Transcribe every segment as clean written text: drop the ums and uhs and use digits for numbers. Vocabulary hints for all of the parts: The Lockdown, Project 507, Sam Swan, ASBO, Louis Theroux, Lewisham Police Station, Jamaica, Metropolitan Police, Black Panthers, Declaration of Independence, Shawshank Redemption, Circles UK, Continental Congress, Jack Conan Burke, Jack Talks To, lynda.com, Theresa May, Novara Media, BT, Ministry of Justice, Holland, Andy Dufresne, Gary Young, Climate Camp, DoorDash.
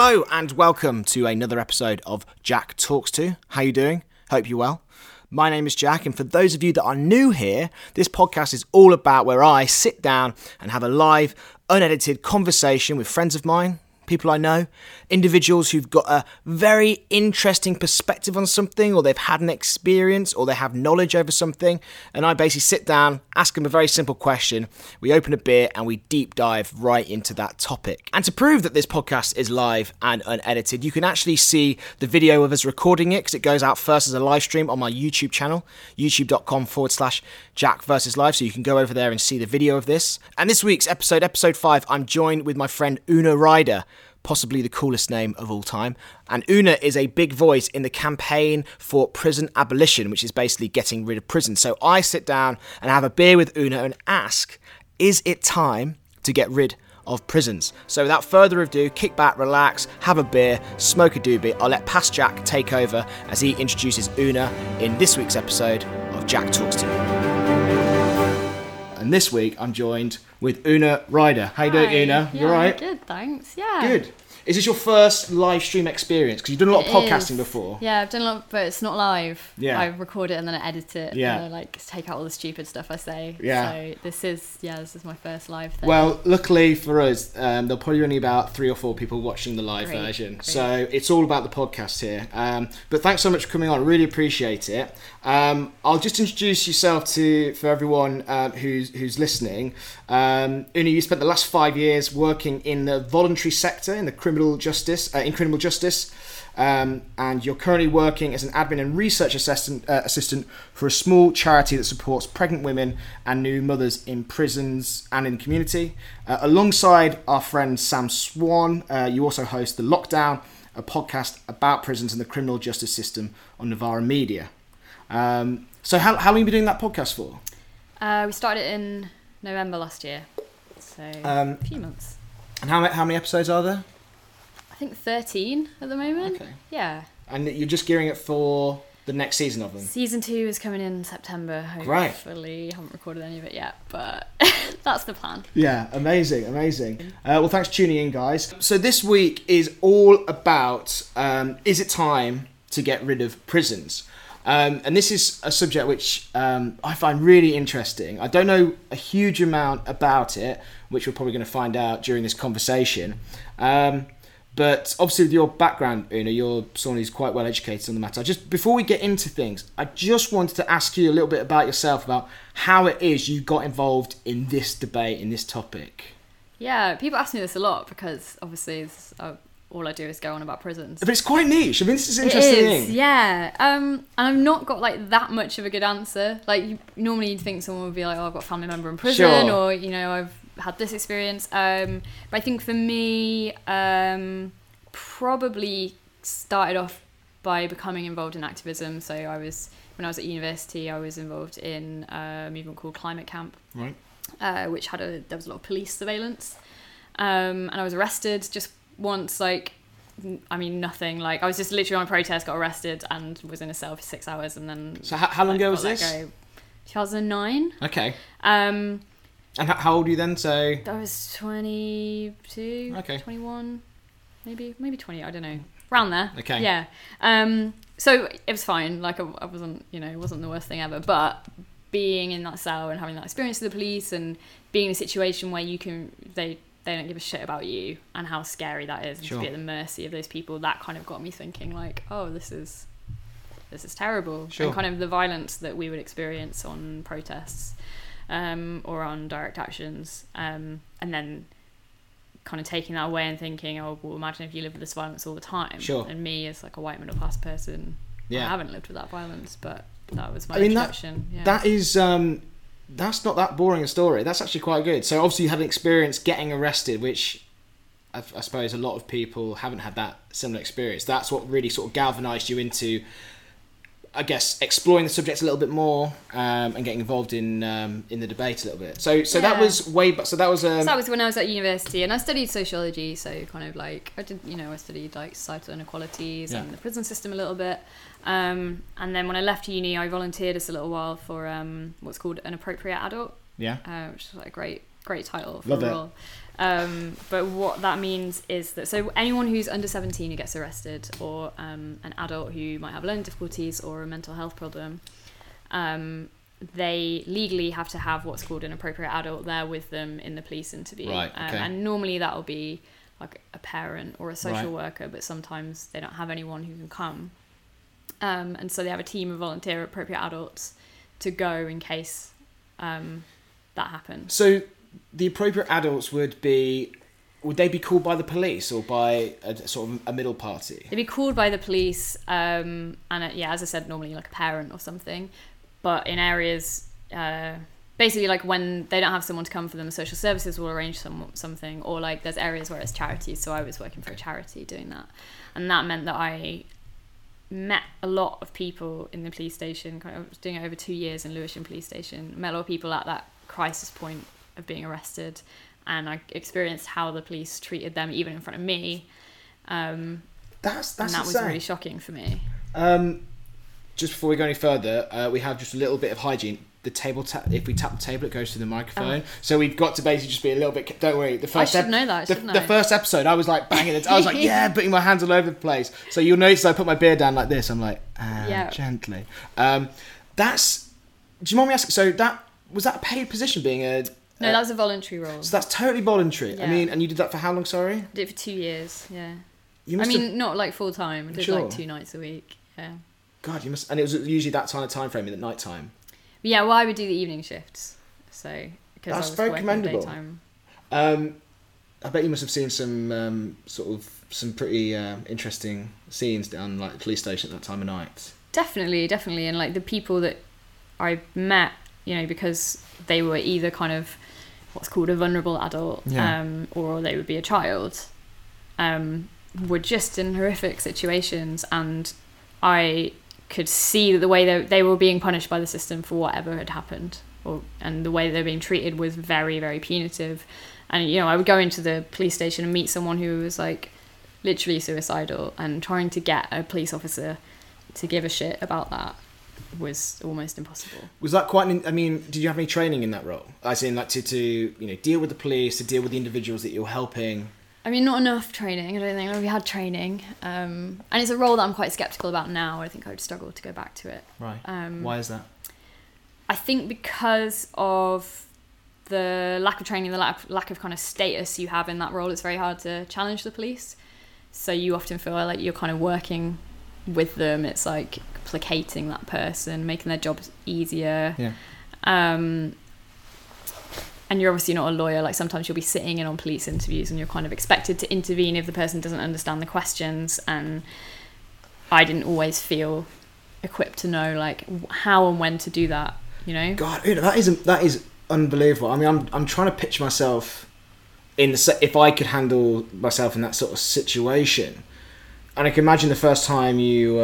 Hello and welcome to another episode of Jack Talks To. How you doing? Hope you're well. My name is Jack, and for those of you that are new here, this podcast is all about where I sit down and have a live, unedited conversation with friends of mine, people I know, individuals who've got a very interesting perspective on something, or they've had an experience, or they have knowledge over something, and I basically sit down, ask them a very simple question, we open a beer, and we deep dive right into that topic. And to prove that this podcast is live and unedited, you can actually see the video of us recording it, because it goes out first as a live stream on my YouTube channel, youtube.com/JackVsLive, so you can go over there and see the video of this. And this week's episode, episode 5, I'm joined with my friend Una Ryder, possibly the coolest name of all time. And Una is a big voice in the campaign for prison abolition, which is basically getting rid of prison. So I sit down and have a beer with Una and ask, is it time to get rid of prisons? So without further ado, kick back, relax, have a beer, smoke a doobie. I'll let Past Jack take over as he introduces Una in this week's episode of Jack Talks To. And this week I'm joined with Una Ryder. How you doing, Una? Yeah, you all right? Good, thanks. Yeah. Good. Is this your first live stream experience? Because you've done a lot of podcasting before. Yeah, I've done a lot, but it's not live. Yeah. I record it and then I edit it. Yeah. And I take out all the stupid stuff I say. Yeah. So this is my first live thing. Well, luckily for us, there'll probably only about 3 or 4 people watching the live version. Great. So it's all about the podcast here. But thanks so much for coming on. I really appreciate it. I'll just introduce yourself for everyone who's listening. Una, you spent the last 5 years working in the voluntary sector in criminal justice, and you're currently working as an admin and research assistant for a small charity that supports pregnant women and new mothers in prisons and in the community. Alongside our friend Sam Swan, you also host The Lockdown, a podcast about prisons and the criminal justice system on Novara Media. So how long have you been doing that podcast for? We started in November last year, so a few months. And how many episodes are there? I think 13 at the moment. Okay. Yeah. And you're just gearing it for the next season of them? Season 2 is coming in September, hopefully. Right. Haven't recorded any of it yet, but that's the plan. Yeah, amazing. Well, thanks for tuning in, guys. So this week is all about, is it time to get rid of prisons? And this is a subject which I find really interesting. I don't know a huge amount about it, which we're probably going to find out during this conversation. But obviously with your background, Una, you're someone who's quite well educated on the matter. Just before we get into things, I just wanted to ask you a little bit about yourself, about how it is you got involved in this debate, in this topic. Yeah, people ask me this a lot because obviously all I do is go on about prisons. But it's quite niche. I mean, this is interesting. It is, yeah. And I've not got that much of a good answer. Normally you'd think someone would be like, oh, I've got a family member in prison, sure, or, I've had this experience, but I think for me, probably started off by becoming involved in activism. So when I was at university, I was involved in a movement called Climate Camp, right, which had there was a lot of police surveillance, and I was arrested just once, nothing. I was just literally on a protest, got arrested, and was in a cell for 6 hours, and then. So how long ago was this? 2009. Okay. And how old were you then? So I was 22, okay, 21, maybe 20. I don't know, around there. Okay. Yeah. So it was fine. I wasn't, it wasn't the worst thing ever. But being in that cell and having that experience with the police and being in a situation where they don't give a shit about you and how scary that is, and sure, to be at the mercy of those people, that kind of got me thinking oh, this is terrible. Sure. And kind of the violence that we would experience on protests. Or on direct actions, and then kind of taking that away and thinking, oh, well, imagine if you live with this violence all the time. Sure. And me as a white middle class person, yeah, I haven't lived with that violence, but that was my introduction. That's not that boring a story. That's actually quite good. So obviously you had an experience getting arrested, which I suppose a lot of people haven't had that similar experience. That's what really sort of galvanised you into, I guess, exploring the subject a little bit more, and getting involved in the debate a little bit. So yeah, that was way back. So that was when I was at university, and I studied sociology. So kind of I studied societal inequalities, yeah, and the prison system a little bit. And then when I left uni, I volunteered a little while for what's called an appropriate adult. Yeah. Which is a great Great title for the role. But what that means is that, so anyone who's under 17 who gets arrested, or an adult who might have learning difficulties or a mental health problem, they legally have to have what's called an appropriate adult there with them in the police interview. Right, okay. And normally that'll be like a parent or a social worker, but sometimes they don't have anyone who can come. And so they have a team of volunteer appropriate adults to go in case that happens. So the appropriate adults would they be called by the police or by a middle party? They'd be called by the police, as I said, normally like a parent or something. But in areas, basically like when they don't have someone to come for them, social services will arrange something, or like there's areas where it's charities. So I was working for a charity doing that. And that meant that I met a lot of people in the police station. I was doing it over 2 years in Lewisham Police Station. Met a lot of people at that crisis point of being arrested, and I experienced how the police treated them even in front of me. That's and that insane. Was really shocking for me. Just before we go any further, we have just a little bit of hygiene. The table tap. If we tap the table, it goes to the microphone. Oh. So we've got to basically just be a little bit. Don't worry. The first. I should know that. The first episode, I was like banging it. I was like, putting my hands all over the place. So you'll notice I put my beer down like this. I'm like, gently. That's. Do you mind me asking? So that was that a paid position? Being a. No, that was a voluntary role. So that's totally voluntary. Yeah. I mean, and you did that for how long? Sorry. I did it for 2 years. Yeah. You must not like full time. I did like 2 nights a week. Yeah. God, you must, and it was usually that kind of time frame, at night time. Yeah, well, I would do the evening shifts, so because I was very commendable. Daytime. I bet you must have seen some pretty interesting scenes down like the police station at that time of night. Definitely, and like the people that I met, because they were either kind of what's called a vulnerable adult, or they would be a child, were just in horrific situations, and I could see that the way they were being punished by the system for whatever had happened, and the way they were being treated was very, very punitive. And, I would go into the police station and meet someone who was, like, literally suicidal, and trying to get a police officer to give a shit about that was almost impossible. Was that did you have any training in that role? As in, like, to deal with the police, to deal with the individuals that you're helping? I mean, not enough training. I don't think we had training. And it's a role that I'm quite sceptical about now. I think I would struggle to go back to it. Right. Why is that? I think because of the lack of training, the lack of kind of status you have in that role, it's very hard to challenge the police. So you often feel like you're kind of working with them. It's like placating that person, making their jobs easier. Yeah. And you're obviously not a lawyer. Like sometimes you'll be sitting in on police interviews and you're kind of expected to intervene if the person doesn't understand the questions. And I didn't always feel equipped to know like how and when to do that, God, that is unbelievable. I mean, I'm trying to pitch myself if I could handle myself in that sort of situation. And I can imagine the first time you,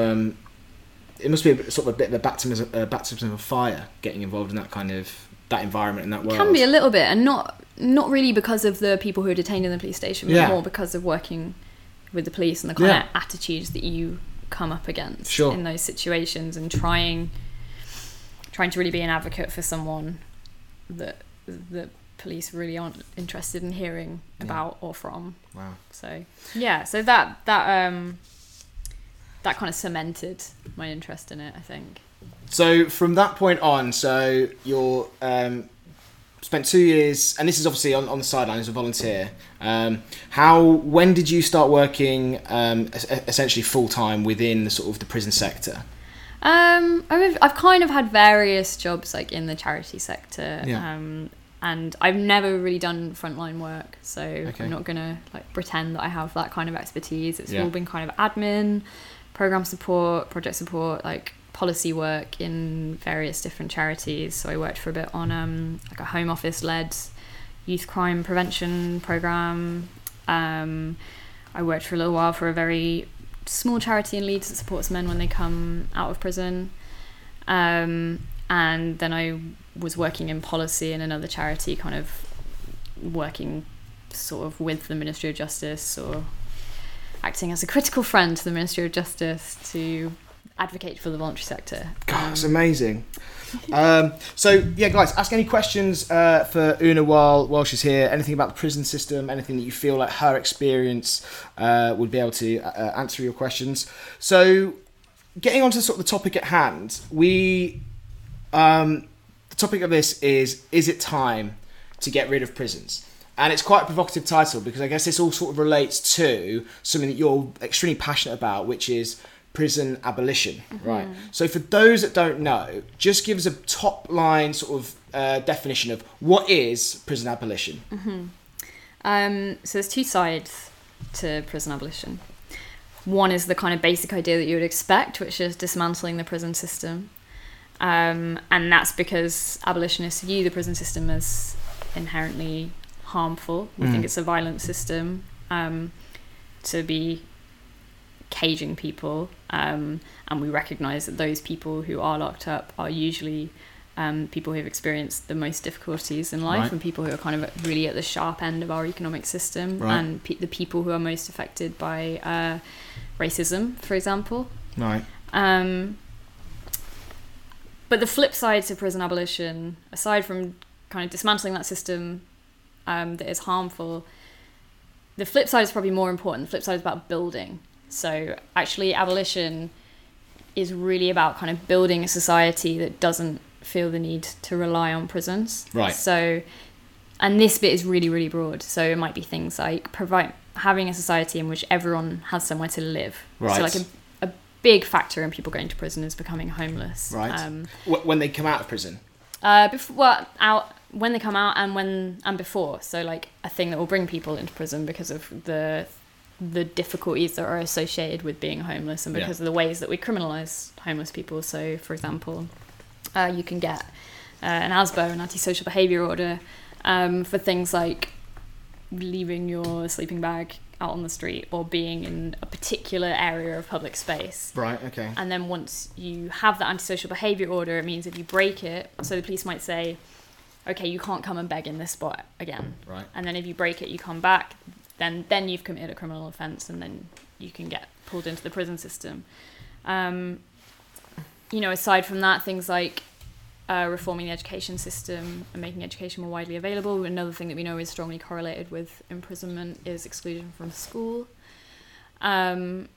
it must be a bit of a baptism of fire getting involved in that kind of, that environment and that world. It can be a little bit, and not really because of the people who are detained in the police station, but more because of working with the police and the kind of attitudes that you come up against in those situations, and trying to really be an advocate for someone that the police really aren't interested in hearing about or from. Wow. So so that kind of cemented my interest in it, I think. So from that point on, so you're spent 2 years, and this is obviously on the sideline as a volunteer. When did you start working essentially full time within the sort of the prison sector? I've kind of had various jobs like in the charity sector, and I've never really done frontline work, so I'm not gonna like pretend that I have that kind of expertise. It's all been kind of admin, program support, project support, like policy work in various different charities. So I worked for a bit on like a Home Office led youth crime prevention program. I worked for a little while for a very small charity in Leeds that supports men when they come out of prison, and then I was working in policy in another charity, kind of working sort of with the Ministry of Justice, or acting as a critical friend to the Ministry of Justice to advocate for the voluntary sector. God, that's amazing. So yeah, guys, ask any questions for Una while she's here. Anything about the prison system, anything that you feel like her experience would be able to answer your questions. So getting onto sort of the topic at hand, the topic of this is it time to get rid of prisons? And it's quite a provocative title because I guess this all sort of relates to something that you're extremely passionate about, which is prison abolition, right? So for those that don't know, just give us a top line sort of definition of what is prison abolition. So there's two sides to prison abolition. One is the kind of basic idea that you would expect, which is dismantling the prison system. And that's because abolitionists view the prison system as inherently harmful. We think it's a violent system to be caging people, and we recognise that those people who are locked up are usually people who have experienced the most difficulties in life, and people who are kind of really at the sharp end of our economic system, and the people who are most affected by racism, for example. But the flip side to prison abolition, aside from kind of dismantling that system that is harmful, the flip side is probably more important. The flip side is about building. So actually abolition is really about kind of building a society that doesn't feel the need to rely on prisons. So, and this bit is really, really broad. So it might be things like having a society in which everyone has somewhere to live. So like a big factor in people going to prison is becoming homeless. When they come out of prison? When they come out and before. So like a thing that will bring people into prison because of the difficulties that are associated with being homeless and because of the ways that we criminalise homeless people. So for example, you can get an ASBO, an antisocial behaviour order, for things like leaving your sleeping bag out on the street or being in a particular area of public space. And then once you have that antisocial behaviour order, it means if you break it, so the police might say, okay, you can't come and beg in this spot again. And then if you break it, you come back, then you've committed a criminal offence and then you can get pulled into the prison system. You know, aside from that, things like reforming the education system and making education more widely available. Another thing that we know is strongly correlated with imprisonment is exclusion from school. And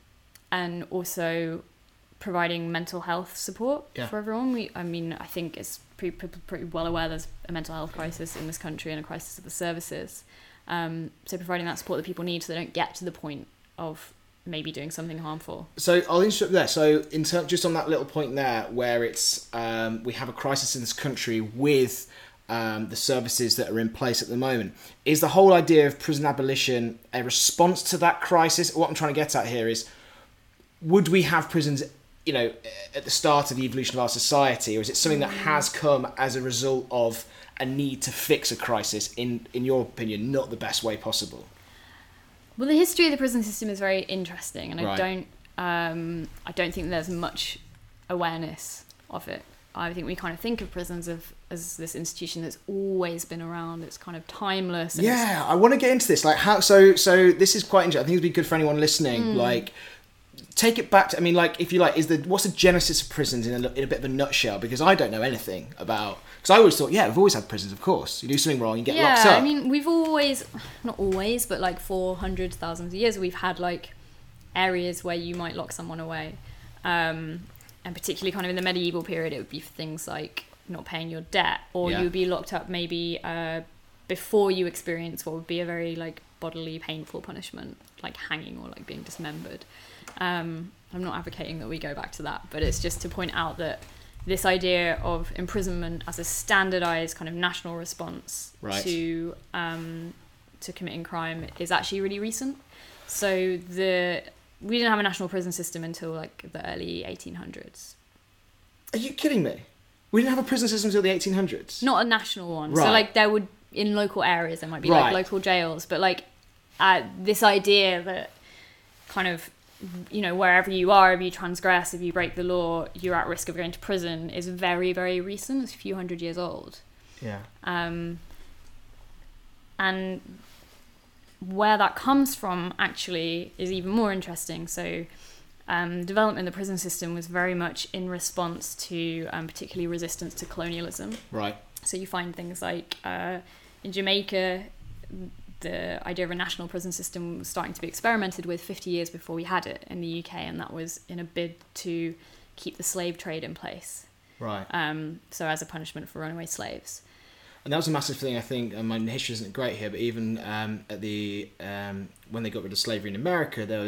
also providing mental health support for everyone. I think it's pretty well aware there's a mental health crisis in this country and a crisis of the services. So providing that support that people need so they don't get to the point of maybe doing something harmful. So I'll interrupt there. So in just on that little point there where it's we have a crisis in this country with the services that are in place at the moment. Is the whole idea of prison abolition a response to that crisis? What I'm trying to get at here is, would we have prisons, you know, at the start of the evolution of our society, or is it something that has come as a result of a need to fix a crisis, in your opinion, not the best way possible? Well, the history of the prison system is very interesting, and I don't think there's much awareness of it. I think we kind of think of prisons as this institution that's always been around. It's kind of timeless. And I want to get into this. Like, how? So this is quite interesting. I think it'd be good for anyone listening. Like, take it back to, I mean, like, if you like, what's the genesis of prisons in a bit of a nutshell? Because I don't know anything about. Because I always thought, we've always had prisons. Of course, you do something wrong, you get locked up. Yeah, I mean, we've always, not always, but like for hundreds, thousands of years, we've had like areas where you might lock someone away, and particularly kind of in the medieval period, it would be for things like not paying your debt, or you would be locked up maybe before you experience what would be a very like bodily painful punishment, like hanging or like being dismembered. I'm not advocating that we go back to that, but it's just to point out that this idea of imprisonment as a standardised kind of national response to committing crime is actually really recent. So we didn't have a national prison system until like the early 1800s. Are you kidding me? We didn't have a prison system until the 1800s? Not a national one. Right. So like in local areas there might be like local jails, but like this idea that kind of, you know, wherever you are, if you transgress, if you break the law, you're at risk of going to prison is very, very recent. It's a few hundred years old. And where that comes from actually is even more interesting. So development of the prison system was very much in response to particularly resistance to colonialism. Right. So you find things like in Jamaica, the idea of a national prison system was starting to be experimented with 50 years before we had it in the UK, and that was in a bid to keep the slave trade in place. Right. So as a punishment for runaway slaves. And that was a massive thing, I think, and my history isn't great here, but even at the when they got rid of slavery in America, they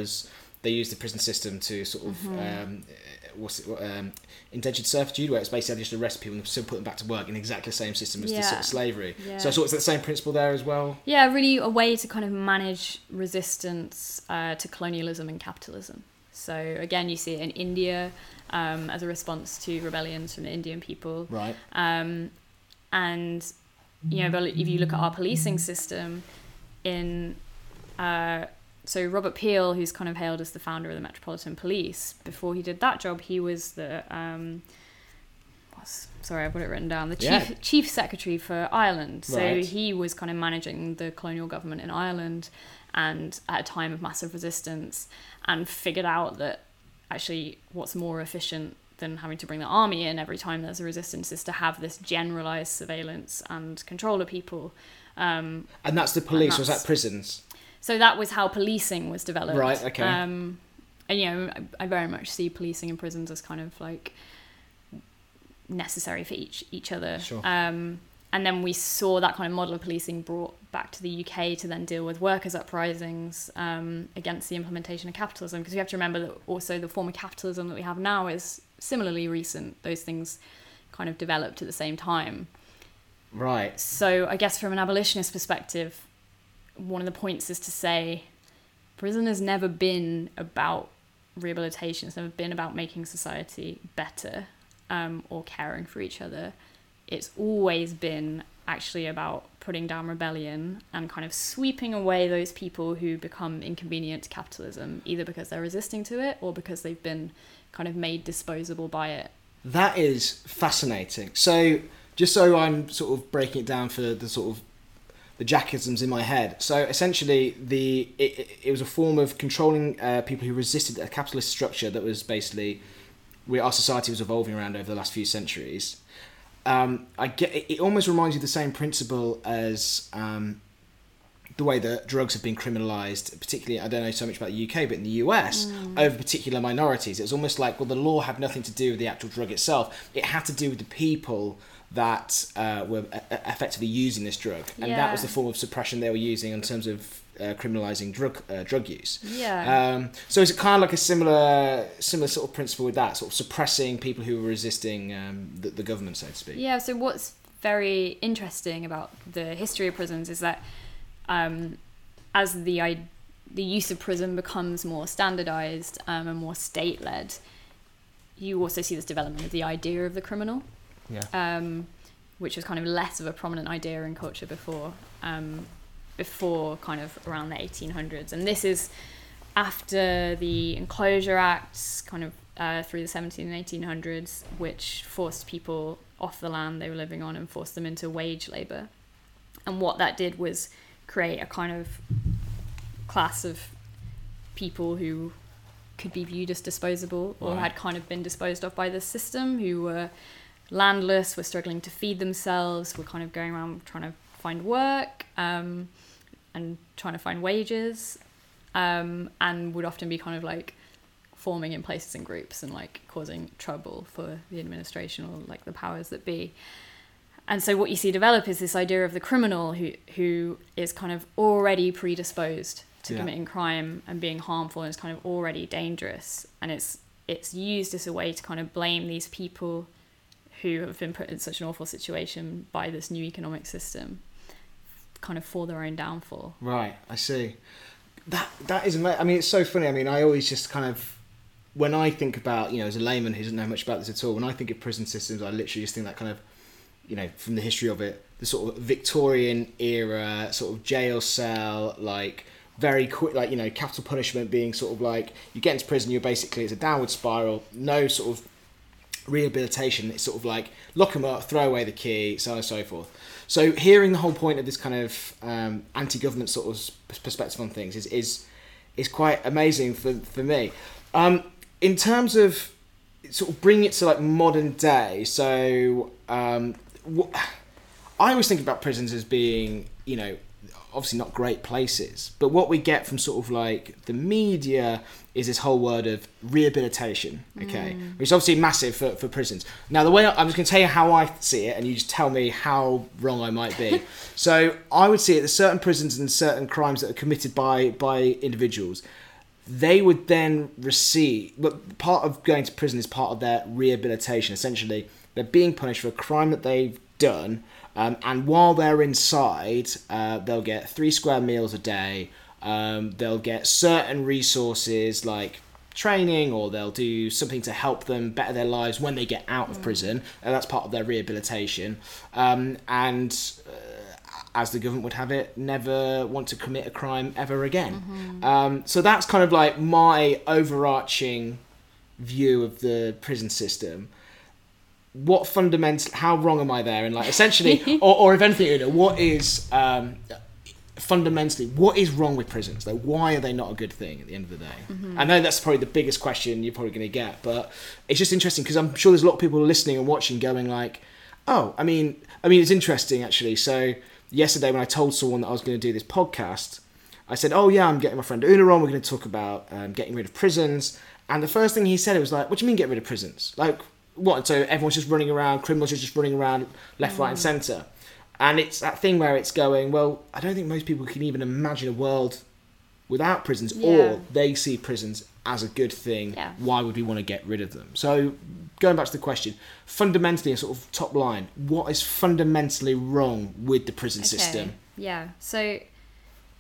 used the prison system to sort of indentured servitude, where it's basically just arrest people and still put them back to work in exactly the same system as the sort of slavery. Yeah. So I thought it's the same principle there as well. Yeah, really a way to kind of manage resistance to colonialism and capitalism. So again, you see it in India as a response to rebellions from the Indian people. Right. And you know, if you look at our policing system, so Robert Peel, who's kind of hailed as the founder of the Metropolitan Police, before he did that job, he was the I've got it written down. The chief secretary for Ireland. So he was kind of managing the colonial government in Ireland, and at a time of massive resistance, and figured out that actually what's more efficient than having to bring the army in every time there's a resistance is to have this generalised surveillance and control of people. And that's the police, or is that prisons? So that was how policing was developed. Right, okay. And, you know, I very much see policing and prisons as kind of, like, necessary for each other. Sure. And then we saw that kind of model of policing brought back to the UK to then deal with workers' uprisings against the implementation of capitalism, because we have to remember that also the form of capitalism that we have now is similarly recent. Those things kind of developed at the same time. Right. So I guess from an abolitionist perspective, one of the points is to say prison has never been about rehabilitation. It's never been about making society better or caring for each other. It's always been actually about putting down rebellion and kind of sweeping away those people who become inconvenient to capitalism, either because they're resisting to it or because they've been kind of made disposable by it. That is fascinating. So just so I'm sort of breaking it down for the sort of the Jackisms in my head. So essentially, it was a form of controlling people who resisted a capitalist structure that was basically where our society was evolving around over the last few centuries. I get it almost reminds you of the same principle as the way that drugs have been criminalised, particularly, I don't know so much about the UK, but in the US, over particular minorities. It was almost like, well, the law had nothing to do with the actual drug itself. It had to do with the people that were effectively using this drug, and that was the form of suppression they were using in terms of criminalising drug use. Yeah. So is it kind of like a similar sort of principle with that, sort of suppressing people who were resisting the government, so to speak? Yeah. So what's very interesting about the history of prisons is that as the use of prison becomes more standardised and more state-led, you also see this development of the idea of the criminal. Yeah. Which was kind of less of a prominent idea in culture before kind of around the 1800s. And this is after the Enclosure Acts, kind of through the 1700s and 1800s, which forced people off the land they were living on and forced them into wage labour. And what that did was create a kind of class of people who could be viewed as disposable or had kind of been disposed of by the system, who were landless, were struggling to feed themselves, were kind of going around trying to find work and trying to find wages, and would often be kind of like forming in places and groups and like causing trouble for the administration or like the powers that be. And so what you see develop is this idea of the criminal who is kind of already predisposed to committing crime and being harmful and is kind of already dangerous. And it's used as a way to kind of blame these people who have been put in such an awful situation by this new economic system, kind of for their own downfall. Right, I see. That is amazing. I mean, it's so funny. I mean, I always just kind of, when I think about, you know, as a layman who doesn't know much about this at all, when I think of prison systems, I literally just think that kind of, you know, from the history of it, the sort of Victorian era, sort of jail cell, like, very quick, like, you know, capital punishment being sort of like, you get into prison, you're basically, it's a downward spiral, no sort of rehabilitation. It's sort of like lock them up, throw away the key, so on and so forth. So hearing the whole point of this kind of anti-government sort of perspective on things is quite amazing for me. in terms of sort of bringing it to like modern day, so I always think about prisons as being, you know, obviously not great places, but what we get from sort of like the media is this whole word of rehabilitation, okay, which is obviously massive for prisons. Now, the way I'm just going to tell you how I see it, and you just tell me how wrong I might be. So I would see it that certain prisons and certain crimes that are committed by individuals, they would then receive, but part of going to prison is part of their rehabilitation. Essentially, they're being punished for a crime that they've done. And while they're inside, they'll get 3 square meals a day. They'll get certain resources like training, or they'll do something to help them better their lives when they get out of prison. And that's part of their rehabilitation. As the government would have it, never want to commit a crime ever again. So that's kind of like my overarching view of the prison system. What fundamental? How wrong am I there? And like, essentially, or if anything, Una, what is fundamentally what is wrong with prisons? Like, why are they not a good thing at the end of the day? I know that's probably the biggest question you're probably going to get, but it's just interesting because I'm sure there's a lot of people listening and watching, going like, "Oh, I mean, it's interesting actually." So yesterday, when I told someone that I was going to do this podcast, I said, "Oh yeah, I'm getting my friend Una on. We're going to talk about getting rid of prisons." And the first thing he said was like, "What do you mean get rid of prisons? Like." What? So everyone's just running around, criminals are just running around left, right and centre. And it's that thing where it's going, well, I don't think most people can even imagine a world without prisons, or they see prisons as a good thing. Why would we want to get rid of them? So going back to the question, fundamentally, a sort of top line, what is fundamentally wrong with the prison system? So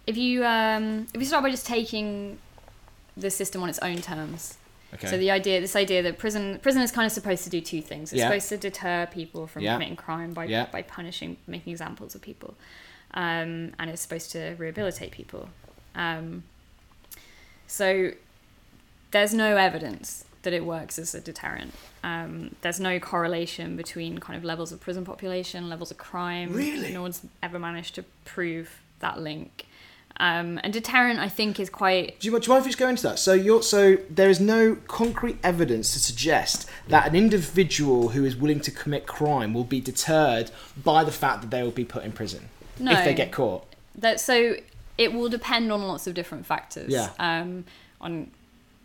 if you start by just taking the system on its own terms. So this idea that prison is kind of supposed to do two things. It's supposed to deter people from committing crime by punishing, making examples of people, and it's supposed to rehabilitate people. So there's no evidence that it works as a deterrent. There's no correlation between kind of levels of prison population, levels of crime. Really? No one's ever managed to prove that link. And deterrent, I think, is quite... Do you mind if you just go into that? So there is no concrete evidence to suggest that an individual who is willing to commit crime will be deterred by the fact that they will be put in prison if they get caught. So it will depend on lots of different factors. On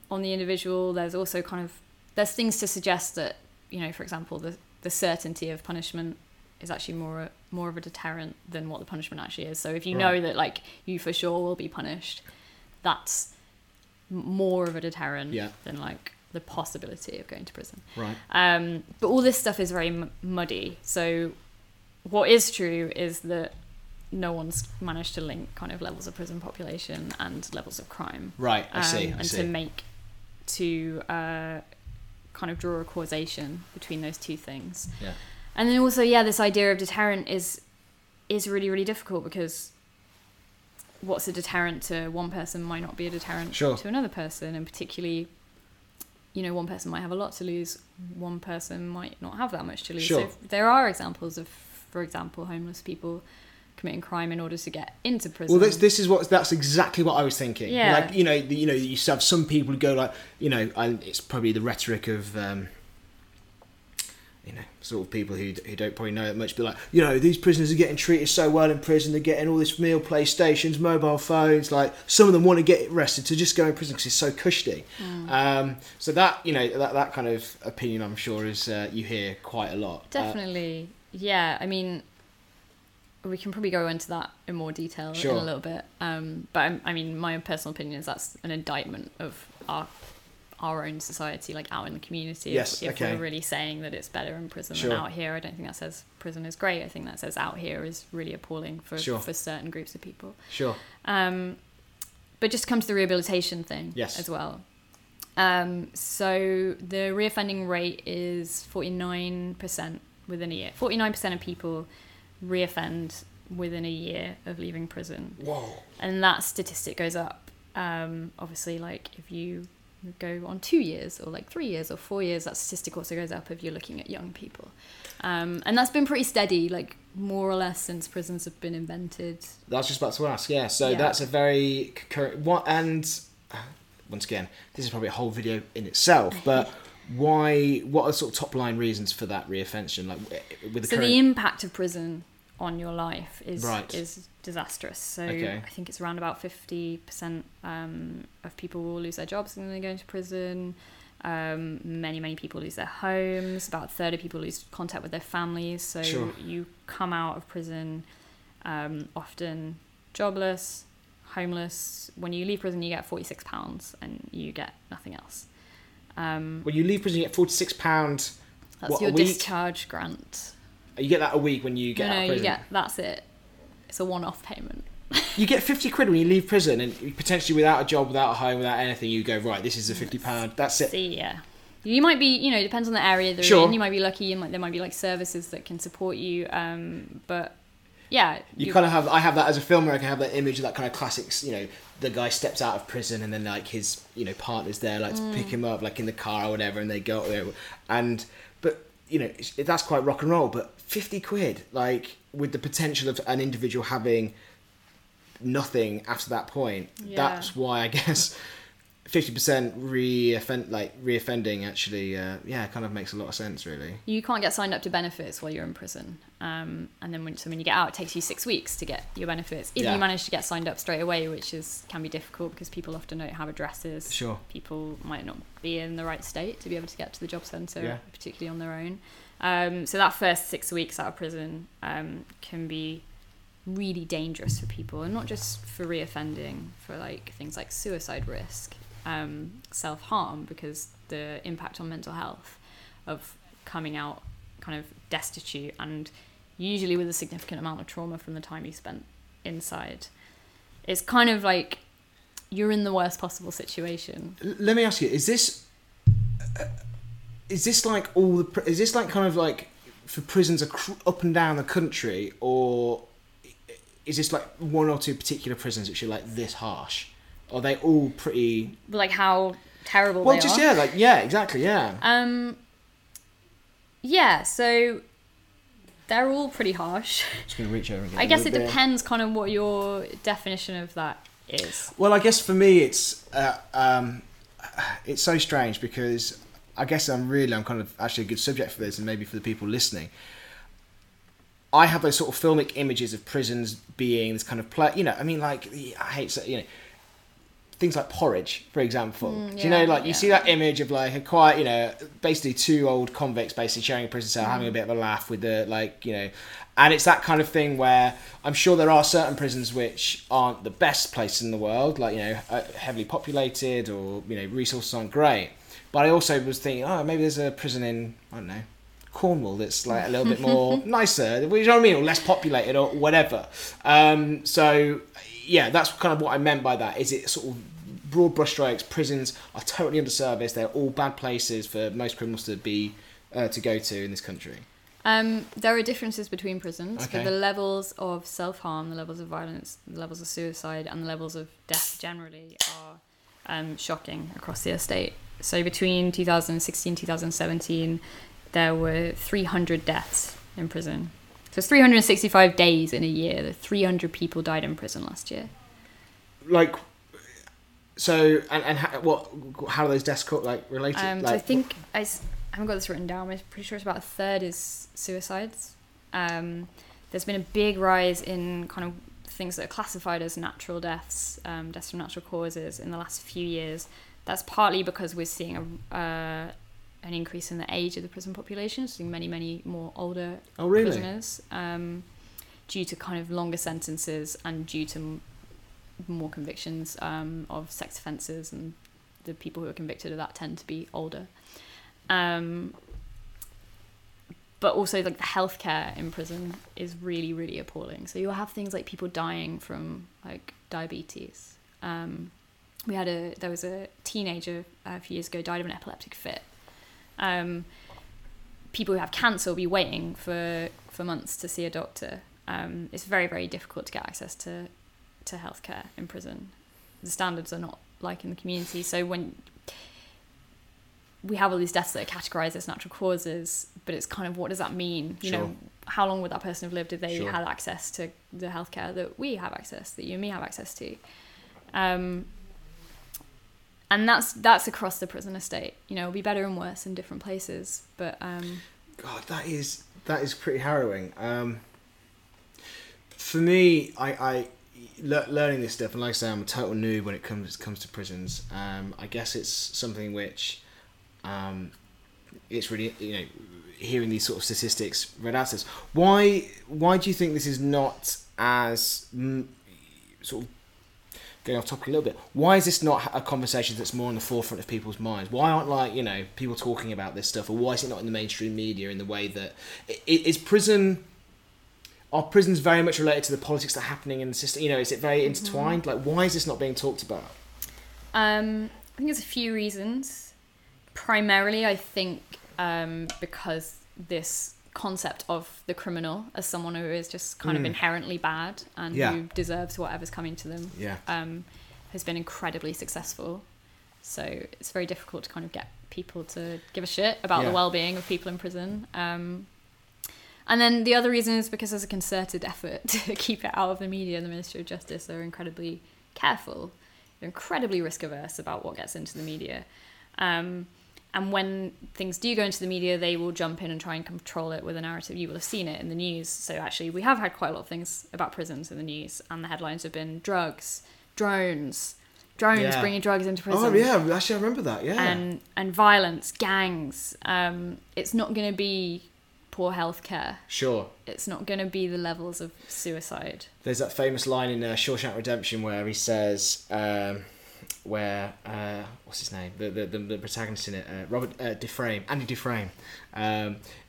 the individual, there's also kind of... There's things to suggest that, you know, for example, the certainty of punishment is actually more of a deterrent than what the punishment actually is. So if you know that like you for sure will be punished, that's more of a deterrent than like the possibility of going to prison. Right. But all this stuff is very muddy. So what is true is that no one's managed to link kind of levels of prison population and levels of crime. Right. I see. And to kind of draw a causation between those two things. Yeah. And then also, this idea of deterrent is really, really difficult because what's a deterrent to one person might not be a deterrent to another person. And particularly, you know, one person might have a lot to lose. One person might not have that much to lose. So there are examples of, for example, homeless people committing crime in order to get into prison. Well, that's exactly what I was thinking. Yeah. Like, you know, you have some people who go like, you know, it's probably the rhetoric of... you know, sort of people who don't probably know that much, but like, you know, these prisoners are getting treated so well in prison, they're getting all this meal, PlayStations, mobile phones, like, some of them want to get arrested to just go in prison because it's so cushy. So that, you know, that kind of opinion, I'm sure, is you hear quite a lot. Definitely, I mean, we can probably go into that in more detail in a little bit, but I mean, my personal opinion is that's an indictment of our own society, like out in the community. If we're really saying that it's better in prison than out here, I don't think that says prison is great. I think that says out here is really appalling for certain groups of people. But just come to the rehabilitation thing as well. So the reoffending rate is 49% within a year. 49% of people reoffend within a year of leaving prison. Whoa! And that statistic goes up. Obviously, like if you go on 2 years or like 3 years or 4 years, that statistic also goes up if you're looking at young people, and that's been pretty steady, like more or less since prisons have been invented. I was just about to ask. That's a very current one, and once again, this is probably a whole video in itself, but why? What are sort of top line reasons for that reoffension? Like with the the impact of prison on your life is disastrous. So I think it's around about 50% of people will lose their jobs when they go into prison. Many people lose their homes. About a third of people lose contact with their families. So you come out of prison often jobless, homeless. When you leave prison, you get £46 and you get nothing else. When you leave prison, you get £46. That's your discharge grant. You get that a week when you get out of prison. That's it. It's a one-off payment. You get £50 when you leave prison, and potentially without a job, without a home, without anything, you go, right, this is a £50, that's it. See, yeah. You might be, it depends on the area that you're in. You might be lucky, there might be like services that can support you, but yeah. You kind of have, I have that as a filmmaker, I can have that image of that kind of classics, the guy steps out of prison and then like his, partner's there like to pick him up like in the car or whatever, and they go up there that's quite rock and roll, but £50, like with the potential of an individual having nothing after that point. Yeah. That's why I guess 50% reoffending actually kind of makes a lot of sense, really. You can't get signed up to benefits while you're in prison, and then when you get out, it takes you 6 weeks to get your benefits if you manage to get signed up straight away, which can be difficult because people often don't have addresses. People might not be in the right state to be able to get to the job centre, particularly on their own, so that first 6 weeks out of prison can be really dangerous for people, and not just for reoffending, for like things like suicide risk, self-harm, because the impact on mental health of coming out kind of destitute and usually with a significant amount of trauma from the time you spent inside. It's kind of like you're in the worst possible situation. Let me ask you, is this like for prisons up and down the country, or is this like one or two particular prisons which are like this harsh? Are they all pretty... Like how terrible they are? Well, exactly. So they're all pretty harsh. I'm just going to reach over and get it depends kind of what your definition of that is. Well, I guess for me it's so strange, because I guess I'm kind of actually a good subject for this, and maybe for the people listening. I have those sort of filmic images of prisons being this kind of place, I hate, things like Porridge, for example. You see that image of like a quiet, basically two old convicts basically sharing a prison cell, having a bit of a laugh with the, and it's that kind of thing where I'm sure there are certain prisons which aren't the best place in the world, heavily populated, or, resources aren't great. But I also was thinking, maybe there's a prison in, I don't know, Cornwall that's like a little bit more nicer, or less populated or whatever. That's kind of what I meant by that. Is it sort of broad brushstrokes? Prisons are totally underserviced. They're all bad places for most criminals to be to go to in this country. There are differences between prisons, but the levels of self-harm, the levels of violence, the levels of suicide, and the levels of death generally are shocking across the estate. So between 2016 and 2017. There were 300 deaths in prison. So it's 365 days in a year that 300 people died in prison last year. How are those deaths related? So I think, I haven't got this written down, but I'm pretty sure it's about a third is suicides. There's been a big rise in kind of things that are classified as natural deaths, deaths from natural causes in the last few years. That's partly because we're seeing an increase in the age of the prison population, so many, many more older prisoners, due to kind of longer sentences and due to more convictions of sex offences, and the people who are convicted of that tend to be older. But also, like, the healthcare in prison is really, really appalling. So you'll have things like people dying from diabetes. There was a teenager a few years ago died of an epileptic fit. People who have cancer will be waiting for months to see a doctor. It's very, very difficult to get access to healthcare in prison. The standards are not like in the community. So when we have all these deaths that are categorised as natural causes, but it's kind of, what does that mean? How long would that person have lived if they had access to the healthcare that you and me have access to? And that's across the prison estate. You know, it'll be better and worse in different places. But God, that is pretty harrowing. For me, I learning this stuff, and like I say, I'm a total noob when it comes to prisons. I guess it's something which it's really, you know, hearing these sort of statistics read out to us. Why do you think this is not as sort of going off topic a little bit? Why is this not a conversation that's more on the forefront of people's minds? Why aren't, like, you know, people talking about this stuff, or why is it not in the mainstream media in the way that is prison? Are prisons very much related to the politics that are happening in the system? You know, is it very intertwined? Mm-hmm. Like, why is this not being talked about? I think there's a few reasons. Primarily, I think because this concept of the criminal as someone who is just kind of inherently bad and who deserves whatever's coming to them has been incredibly successful. So it's very difficult to kind of get people to give a shit about the well-being of people in prison. And then the other reason is because there's a concerted effort to keep it out of the media, and the Ministry of Justice are incredibly careful. They're incredibly risk-averse about what gets into the media. And when things do go into the media, they will jump in and try and control it with a narrative. You will have seen it in the news. So actually, we have had quite a lot of things about prisons in the news, and the headlines have been drugs, drones bringing drugs into prison. Oh, yeah, actually, I remember that, yeah. And violence, gangs. It's not going to be poor healthcare. Sure. It's not going to be the levels of suicide. There's that famous line in Shawshank Redemption where he says... what's his name? The protagonist in it, Robert Dufresne, Andy Dufresne,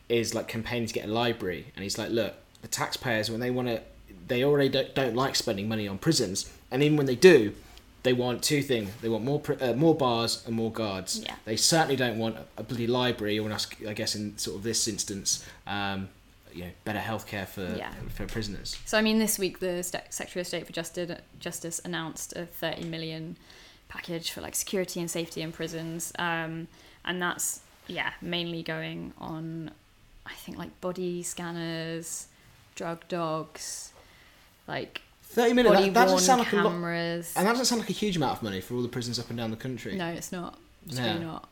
is like campaigning to get a library, and he's like, look, the taxpayers, when they want to, they already don't like spending money on prisons, and even when they do, they want two things: they want more bars and more guards. Yeah. They certainly don't want a bloody library, or I guess in sort of this instance, you know, better healthcare for prisoners. So I mean, this week the Secretary of State for Justice announced a $30 million package for like security and safety in prisons, and that's mainly going on, I think, like body scanners, drug dogs, like 30 million that doesn't sound cameras, like a lot, and that doesn't sound like a huge amount of money for all the prisons up and down the country. No, it's not. It's really not.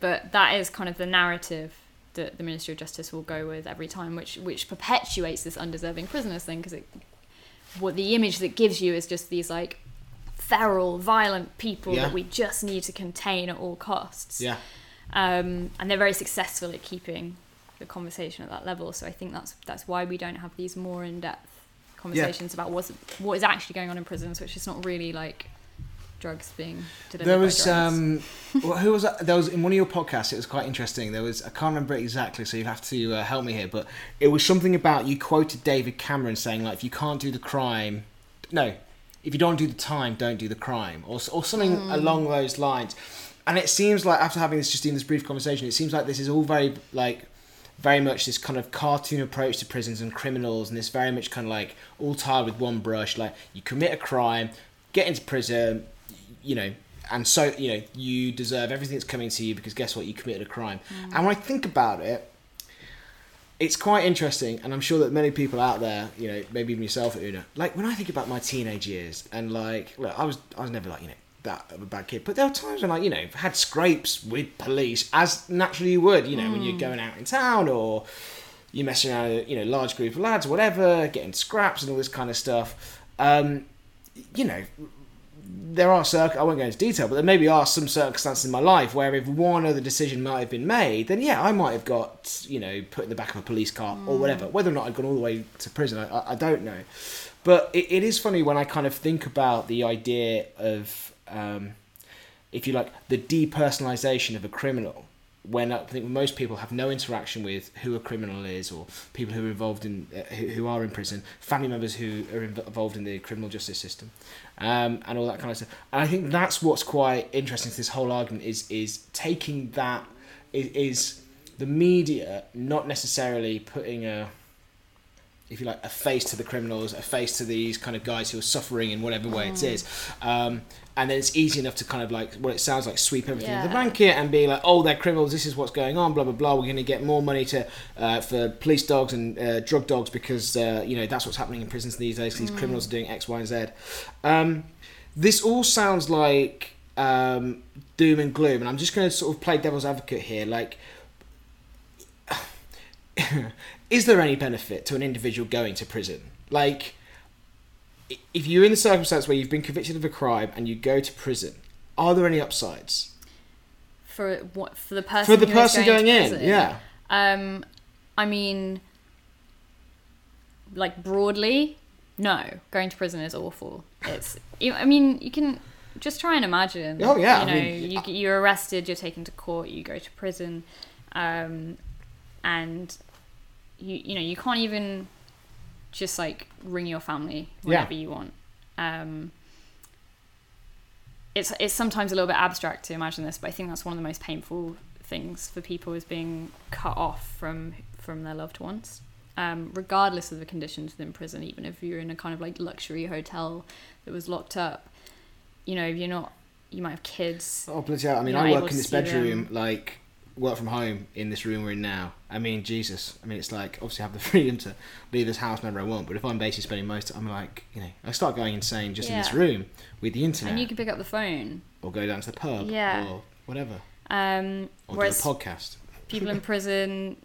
But that is kind of the narrative that the Ministry of Justice will go with every time, which perpetuates this undeserving prisoners thing, because the image that gives you is just these like feral, violent people that we just need to contain at all costs. Yeah. And they're very successful at keeping the conversation at that level. So I think that's why we don't have these more in-depth conversations about what is actually going on in prisons, which is not really like drugs being delivered. There was who was that? There was in one of your podcasts, it was quite interesting. There was, I can't remember it exactly, so you have to help me here, but it was something about, you quoted David Cameron saying, like, if you don't do the time, don't do the crime, or something along those lines. And it seems like, after having this, just in this brief conversation, it seems like this is all very like very much this kind of cartoon approach to prisons and criminals, and this very much kind of like all tied with one brush, like you commit a crime, get into prison, you know, and so, you know, you deserve everything that's coming to you because guess what, you committed a crime. And when I think about it, it's quite interesting, and I'm sure that many people out there, you know, maybe even yourself, Una, like when I think about my teenage years, and like, look, I was never like, you know, that of a bad kid, but there were times when I, you know, had scrapes with police, as naturally you would, you know, when you're going out in town, or you're messing around with, you know, large group of lads, whatever, getting scraps and all this kind of stuff. You know, there are I won't go into detail, but there maybe are some circumstances in my life where if one other decision might have been made, then I might have got, you know, put in the back of a police car or whatever. Whether or not I'd gone all the way to prison, I don't know. But it is funny when I kind of think about the idea of, if you like, the depersonalization of a criminal, when I think most people have no interaction with who a criminal is, or people who are involved in, who are in prison, family members who are involved in the criminal justice system, and all that kind of stuff. And I think that's what's quite interesting to this whole argument, is taking that, is the media not necessarily putting a, if you like, a face to the criminals, a face to these kind of guys who are suffering in whatever way it is. And then it's easy enough to kind of like, well, it sounds like, sweep everything under the blanket and be like, oh, they're criminals, this is what's going on, blah, blah, blah. We're going to get more money to for police dogs and drug dogs because, you know, that's what's happening in prisons these days. These criminals are doing X, Y, and Z. This all sounds like doom and gloom, and I'm just going to sort of play devil's advocate here. Like, is there any benefit to an individual going to prison? Like, if you're in the circumstance where you've been convicted of a crime and you go to prison, are there any upsides? For the person going in, yeah. I mean, like, broadly, no. Going to prison is awful. It's, I mean, you can just try and imagine. Oh yeah. You know, you're arrested, you're taken to court, you go to prison, and you know, you can't even just like ring your family whenever you want. It's sometimes a little bit abstract to imagine this, but I think that's one of the most painful things for people, is being cut off from their loved ones, regardless of the conditions within prison. Even if you're in a kind of like luxury hotel that was locked up, you know, you're not. You might have kids. Oh, bloody hell! I mean, I work in this bedroom, like work from home in this room we're in now. I mean, Jesus. I mean, it's like, obviously I have the freedom to leave this house whenever I want, but if I'm basically spending most, I'm like, you know, I start going insane just in this room with the internet. And you can pick up the phone or go down to the pub or whatever. Or do a podcast. People in prison,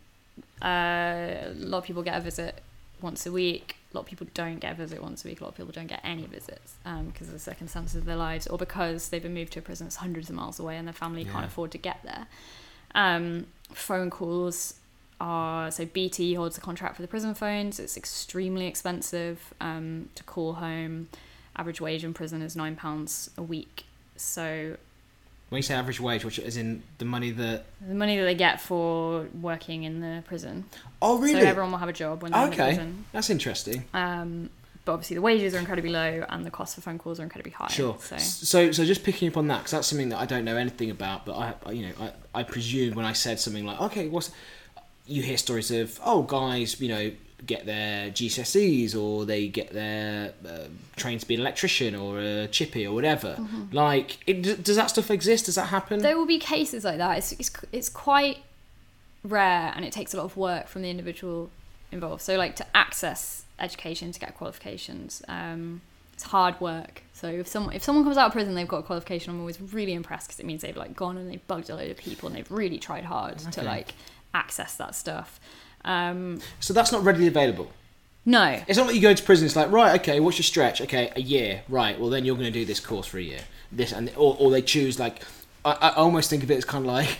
a lot of people get a visit once a week. A lot of people don't get a visit once a week. A lot of people don't get any visits because of the circumstances of their lives, or because they've been moved to a prison that's hundreds of miles away and their family can't afford to get there. Phone calls are, so BT holds a contract for the prison phones. It's extremely expensive to call home. Average wage in prison is £9 a week. So when you say average wage, which is in the money that they get for working in the prison. Oh, really? So everyone will have a job when they're in the prison. That's interesting. But obviously the wages are incredibly low and the cost for phone calls are incredibly high. Sure. So just picking up on that, because that's something that I don't know anything about, but I presume when I said something like, okay, you hear stories of, oh, guys, you know, get their GCSEs or they get their trained to be an electrician or a chippy or whatever. Mm-hmm. Like, does that stuff exist? Does that happen? There will be cases like that. It's quite rare, and it takes a lot of work from the individual involved. So, like, to access education, to get qualifications, it's hard work. So if someone comes out of prison, they've got a qualification, I'm always really impressed, because it means they've like gone and they've bugged a load of people and they've really tried hard to like access that stuff. So that's not readily available. No, it's not like you go to prison, it's like, right, okay, what's your stretch? Okay, a year, right, well then you're going to do this course for a year, this, and or they choose, like, I almost think of it as kind of like,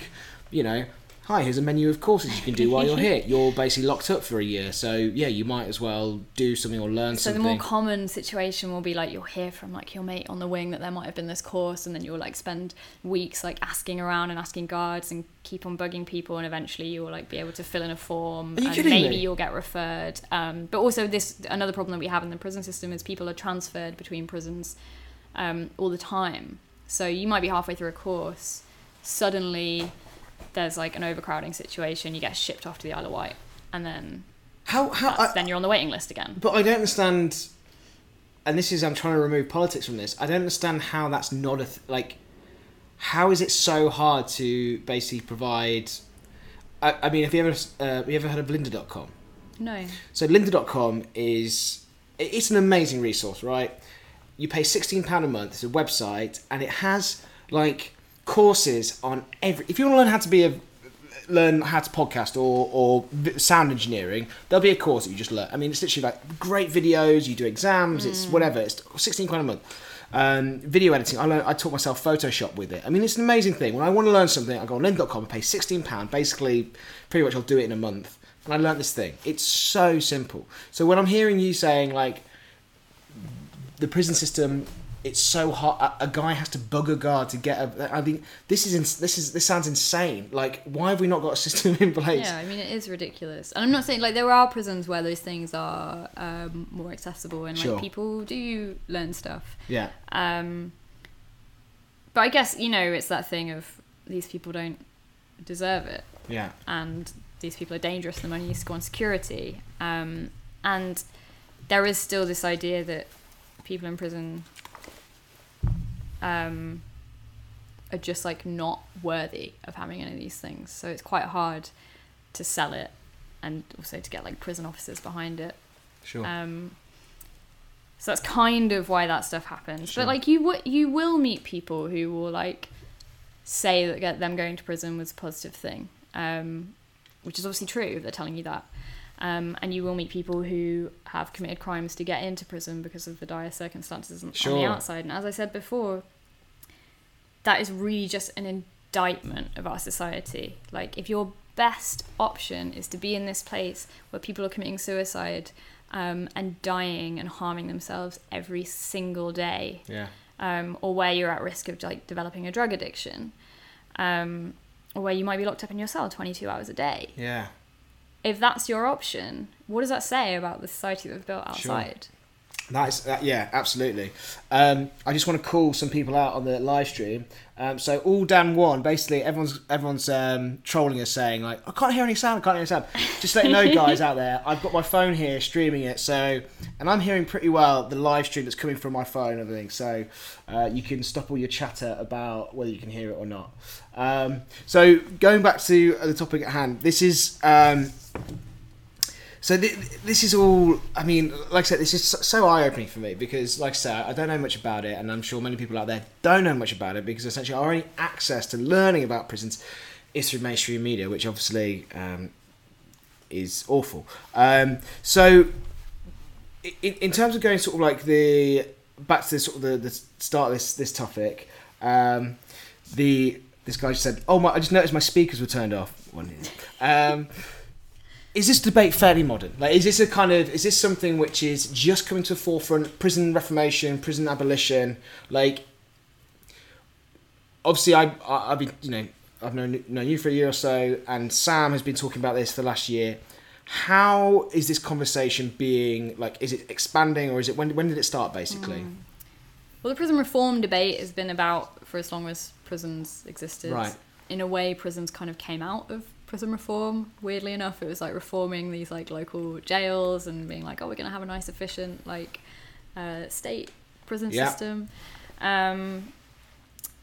you know, hi, here's a menu of courses you can do while you're here. You're basically locked up for a year, so yeah, you might as well do something or learn something. So the more common situation will be like, you'll hear from like your mate on the wing that there might have been this course, and then you'll like spend weeks like asking around and asking guards and keep on bugging people, and eventually you'll like be able to fill in a form. Are you kidding me? You'll get referred. But also another problem that we have in the prison system is people are transferred between prisons all the time. So you might be halfway through a course, suddenly there's like an overcrowding situation, you get shipped off to the Isle of Wight, and then then you're on the waiting list again. But I don't understand, and this is, I'm trying to remove politics from this, I don't understand how that's not a like, how is it so hard to basically provide? I mean, have you ever heard of lynda.com? No. So lynda.com is, it's an amazing resource, right? You pay £16 a month, it's a website, and it has like courses on every, if you want to learn how to podcast or sound engineering, there'll be a course that you just learn. I mean, it's literally like great videos, you do exams, it's whatever, it's £16 a month. Video editing, I taught myself Photoshop with it. I mean, it's an amazing thing. When I want to learn something, I go on lynda.com and pay £16, basically pretty much I'll do it in a month, and I learned this thing. It's so simple. So when I'm hearing you saying like the prison system, it's so hard, a guy has to bug a guard to get a, I mean, this sounds insane. Like, why have we not got a system in place? Yeah, I mean, it is ridiculous. And I'm not saying, like, there are prisons where those things are more accessible and, like, people do learn stuff. Yeah. But I guess, you know, it's that thing of these people don't deserve it. Yeah. And these people are dangerous, the money is on security. And there is still this idea that people in prison are just like not worthy of having any of these things, so it's quite hard to sell it, and also to get like prison officers behind it. Sure. So that's kind of why that stuff happens. Sure. But like you will meet people who will like say that them going to prison was a positive thing, which is obviously true. They're telling you that. And you will meet people who have committed crimes to get into prison because of the dire circumstances on the outside. And as I said before, that is really just an indictment of our society. Like, if your best option is to be in this place where people are committing suicide and dying and harming themselves every single day, or where you're at risk of like developing a drug addiction, or where you might be locked up in your cell 22 hours a day. Yeah. If that's your option, what does that say about the society that we've built outside? Sure. Yeah, absolutely. I just want to call some people out on the live stream. So all Dan one, basically everyone's trolling us, saying like, I can't hear any sound. Just let you know, guys out there, I've got my phone here streaming it. So, and I'm hearing pretty well the live stream that's coming from my phone and everything. So you can stop all your chatter about whether you can hear it or not. So going back to the topic at hand, this is this is all, I mean, like I said, this is so eye-opening for me because, like I said, I don't know much about it, and I'm sure many people out there don't know much about it because essentially our only access to learning about prisons is through mainstream media, which obviously is awful. So in terms of going sort of like back to the start of this topic, this guy just said, I just noticed my speakers were turned off. Is this debate fairly modern? Like, is this something which is just coming to the forefront? Prison reformation, prison abolition. Like, obviously, I've known you for a year or so, and Sam has been talking about this for the last year. How is this conversation being, like, is it expanding, or is it, when did it start, basically? Well, the prison reform debate has been about for as long as prisons existed. Right. In a way, prisons kind of came out of prison reform. Weirdly enough, it was like reforming these like local jails and being like, we're going to have a nice, efficient like state prison system. But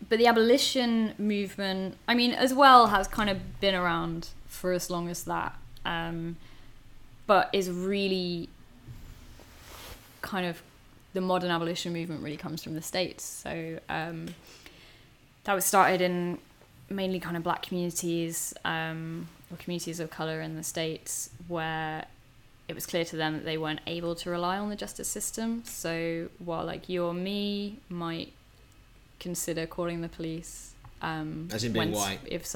the abolition movement, I mean, as well, has kind of been around for as long as that, but is really kind of, the modern abolition movement really comes from the States. So that was started in mainly kind of black communities or communities of colour in the States, where it was clear to them that they weren't able to rely on the justice system. So while like you or me might consider calling the police, as in being white, if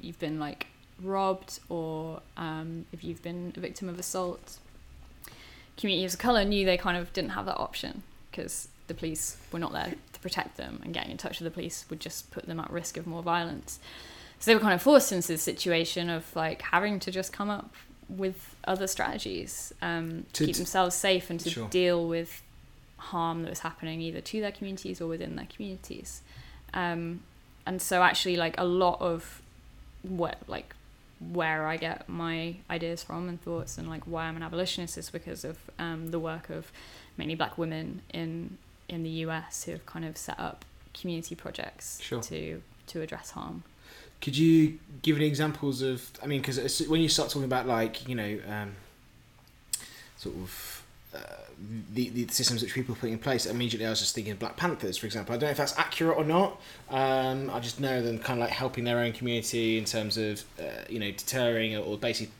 you've been like robbed, or if you've been a victim of assault, communities of colour knew they kind of didn't have that option because the police were not there to protect them, and getting in touch with the police would just put them at risk of more violence. So they were kind of forced into this situation of like having to just come up with other strategies to keep themselves safe and to deal with harm that was happening either to their communities or within their communities. And so actually like a lot of where I get my ideas from and thoughts and like why I'm an abolitionist is because of the work of mainly black women in the US who have kind of set up community projects to address harm. Could you give any examples of, I mean, because when you start talking about like, you know, sort of the systems which people put in place, immediately I was just thinking of Black Panthers, for example. I don't know if that's accurate or not. I just know them kind of like helping their own community in terms of, you know, deterring or basically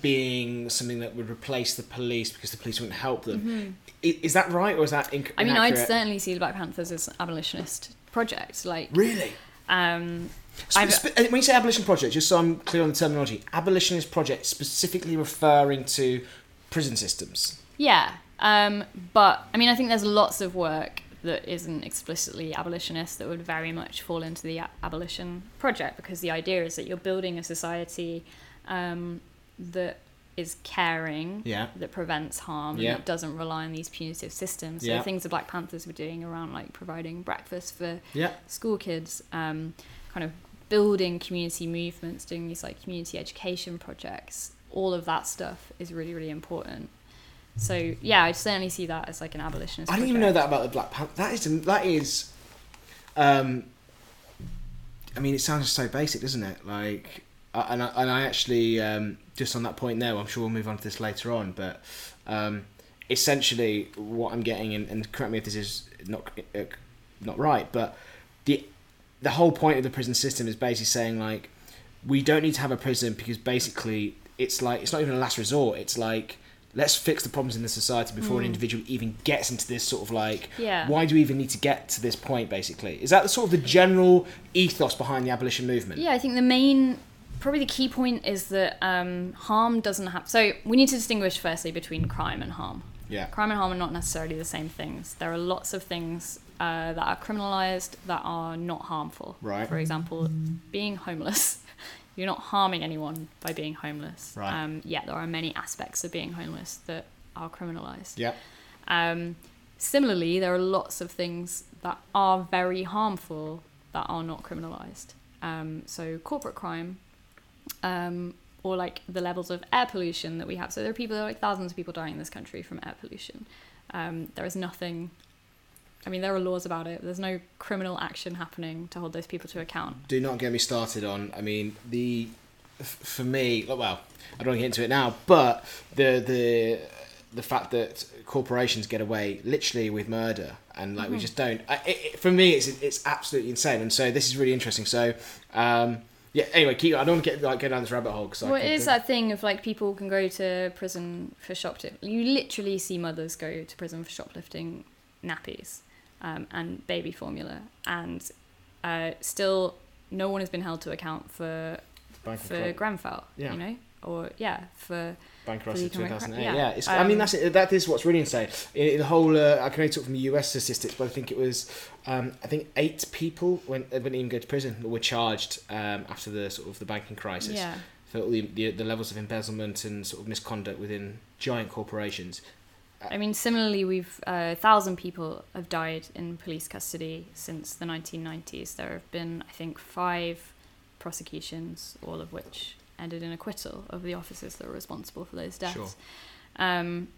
being something that would replace the police because the police wouldn't help them. Is that right, or is that inaccurate? I mean, I'd certainly see the Black Panthers as an abolitionist project. Like, really? When you say abolition project, just so I'm clear on the terminology, abolitionist project specifically referring to prison systems. Yeah, but I mean, I think there's lots of work that isn't explicitly abolitionist that would very much fall into the abolition project, because the idea is that you're building a society that is caring, that prevents harm, and that doesn't rely on these punitive systems. So the things the Black Panthers were doing around like providing breakfast for school kids, kind of building community movements, doing these like community education projects, all of that stuff is really, really important. So yeah, I certainly see that as like an abolitionist project. I didn't even know that about the Black Panther. That is I mean, it sounds so basic, doesn't it? Like, and I actually just on that point there, I'm sure we'll move on to this later on, but essentially what I'm getting, and correct me if this is not right, but the whole point of the prison system is basically saying, like, we don't need to have a prison because basically it's like, it's not even a last resort. It's like, let's fix the problems in the society before an individual even gets into this sort of like, why do we even need to get to this point, basically? Is that the sort of the general ethos behind the abolition movement? Yeah, I think the main, probably the key point is that harm doesn't happen. So we need to distinguish firstly between crime and harm. Yeah. Crime and harm are not necessarily the same things. There are lots of things that are criminalised that are not harmful. Right. For example, being homeless. You're not harming anyone by being homeless. Right. Yeah, there are many aspects of being homeless that are criminalised. Yeah. Similarly, there are lots of things that are very harmful that are not criminalised. So corporate crime, or like the levels of air pollution that we have. So there are people, there are like thousands of people dying in this country from air pollution. There is nothing... I mean, there are laws about it. There's no criminal action happening to hold those people to account. Do not get me started on, I mean, for me, well, I don't want to get into it now, but the fact that corporations get away literally with murder, and like we just don't. For me, it's absolutely insane. And so this is really interesting. So anyway, I don't want to go down this rabbit hole. Well, it is that thing of like people can go to prison for shoplifting. You literally see mothers go to prison for shoplifting nappies. And baby formula, and still no one has been held to account for Grenfell, you know, or for bank robbery 2008. I mean, that is what's really insane. The whole I can only talk from the US statistics, but I think it was 8 people wouldn't even go to prison, were charged after the sort of the banking crisis. Yeah. For all the levels of embezzlement and sort of misconduct within giant corporations. I mean, similarly, we've 1,000 people have died in police custody since the 1990s. There have been, I think, 5 prosecutions, all of which ended in acquittal of the officers that were responsible for those deaths. Sure. And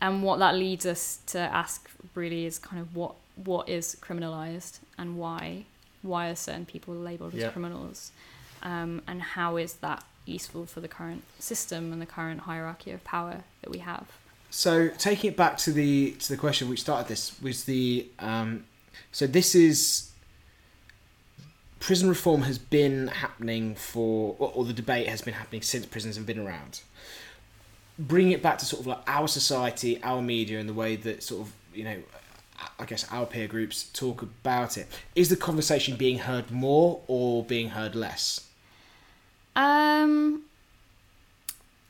what that leads us to ask really is kind of what is criminalised and why? Why are certain people labelled as criminals? And how is that useful for the current system and the current hierarchy of power that we have? So taking it back to the question which started this was so this is prison reform has been happening or the debate has been happening since prisons have been around. Bringing it back to sort of like our society, our media, and the way that sort of, you know, I guess our peer groups talk about it. Is the conversation being heard more or being heard less?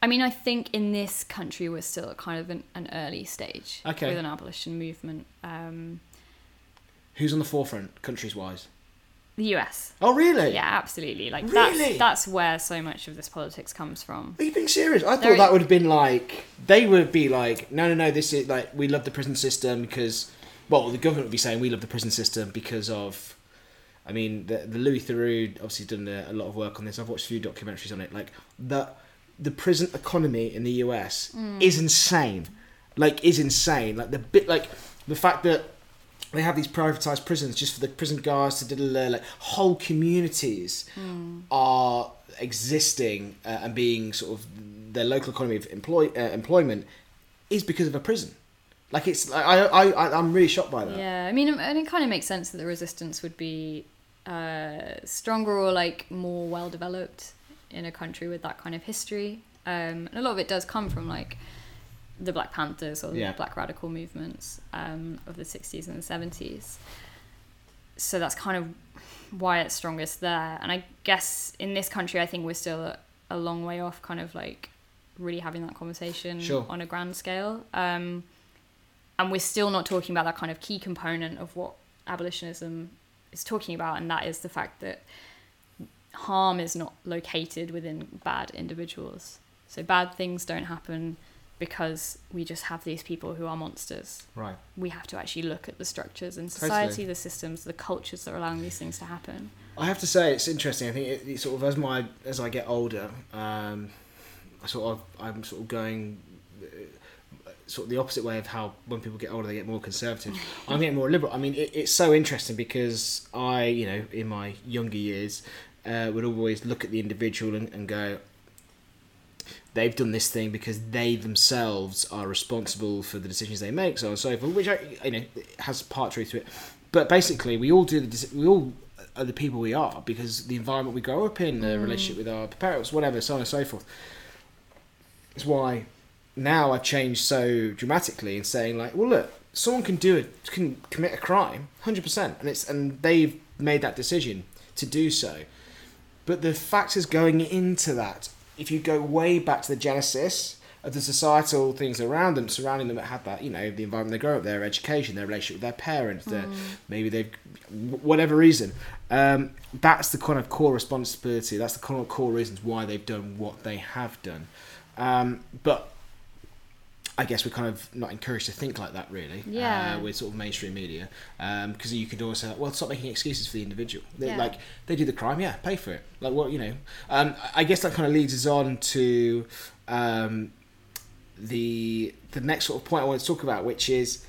I mean, I think in this country we're still at kind of an early stage with an abolition movement. Who's on the forefront, countries-wise? The US. Oh, really? Yeah, absolutely. Like, really? That's where so much of this politics comes from. Are you being serious? I thought that would have been like... They would be like, no, this is like, we love the prison system because... Well, the government would be saying we love the prison system because of... I mean, the Louis Theroux obviously done a lot of work on this. I've watched a few documentaries on it. Like, the prison economy in the US is insane. Like, is insane. Like, the fact that they have these privatized prisons just for the prison guards to like whole communities are existing and being sort of their local economy of employment is because of a prison. Like, it's like I'm really shocked by that. Yeah, I mean, and it kind of makes sense that the resistance would be stronger or like more well developed in a country with that kind of history. And a lot of it does come from like the Black Panthers or the Black radical movements of the 60s and the 70s. So that's kind of why it's strongest there. And I guess in this country, I think we're still a long way off kind of like really having that conversation on a grand scale. And we're still not talking about that kind of key component of what abolitionism is talking about. And that is the fact that harm is not located within bad individuals. So bad things don't happen because we just have these people who are monsters. Right. We have to actually look at the structures in society, the systems, the cultures that are allowing these things to happen. I have to say it's interesting. I think it sort of as I get older, I'm sort of going sort of the opposite way of how when people get older they get more conservative. I'm getting more liberal. I mean, it's so interesting because in my younger years, would always look at the individual and go, they've done this thing because they themselves are responsible for the decisions they make, so on and so forth, which has part truth to it. But basically, we all are the people we are because the environment we grow up in, the relationship with our parents, whatever, so on and so forth. It's why now I've changed so dramatically in saying, like, well, look, someone can commit a crime, 100%, and they've made that decision to do so. But the factors going into that, if you go way back to the genesis of the societal things surrounding them that had that, the environment they grow up, their education, their relationship with their parents, whatever reason, that's the kind of core responsibility. That's the kind of core reasons why they've done what they have done. But I guess we're kind of not encouraged to think like that, really. Yeah. With sort of mainstream media, because you could also, stop making excuses for the individual. Like, they do the crime, pay for it. Like, well, I guess that kind of leads us on to the next sort of point I want to talk about, which is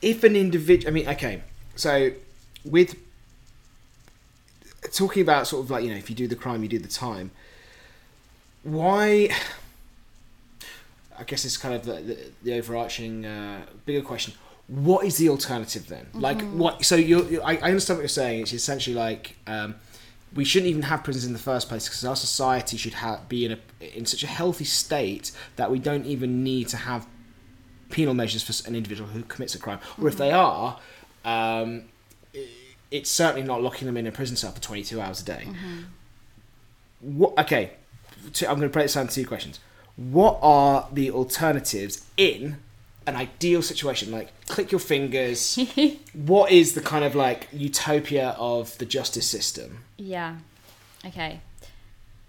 if an individual. So with talking about sort of like if you do the crime, you do the time. Why? I guess it's kind of the overarching bigger question. What is the alternative then? Mm-hmm. Like what? So I understand what you're saying. It's essentially like we shouldn't even have prisons in the first place because our society should be in such a healthy state that we don't even need to have penal measures for an individual who commits a crime, or if they are, it's certainly not locking them in a prison cell for 22 hours a day. Mm-hmm. I'm going to break this down to two questions. What are the alternatives in an ideal situation? Like, click your fingers. What is the kind of like utopia of the justice system? Yeah. Okay.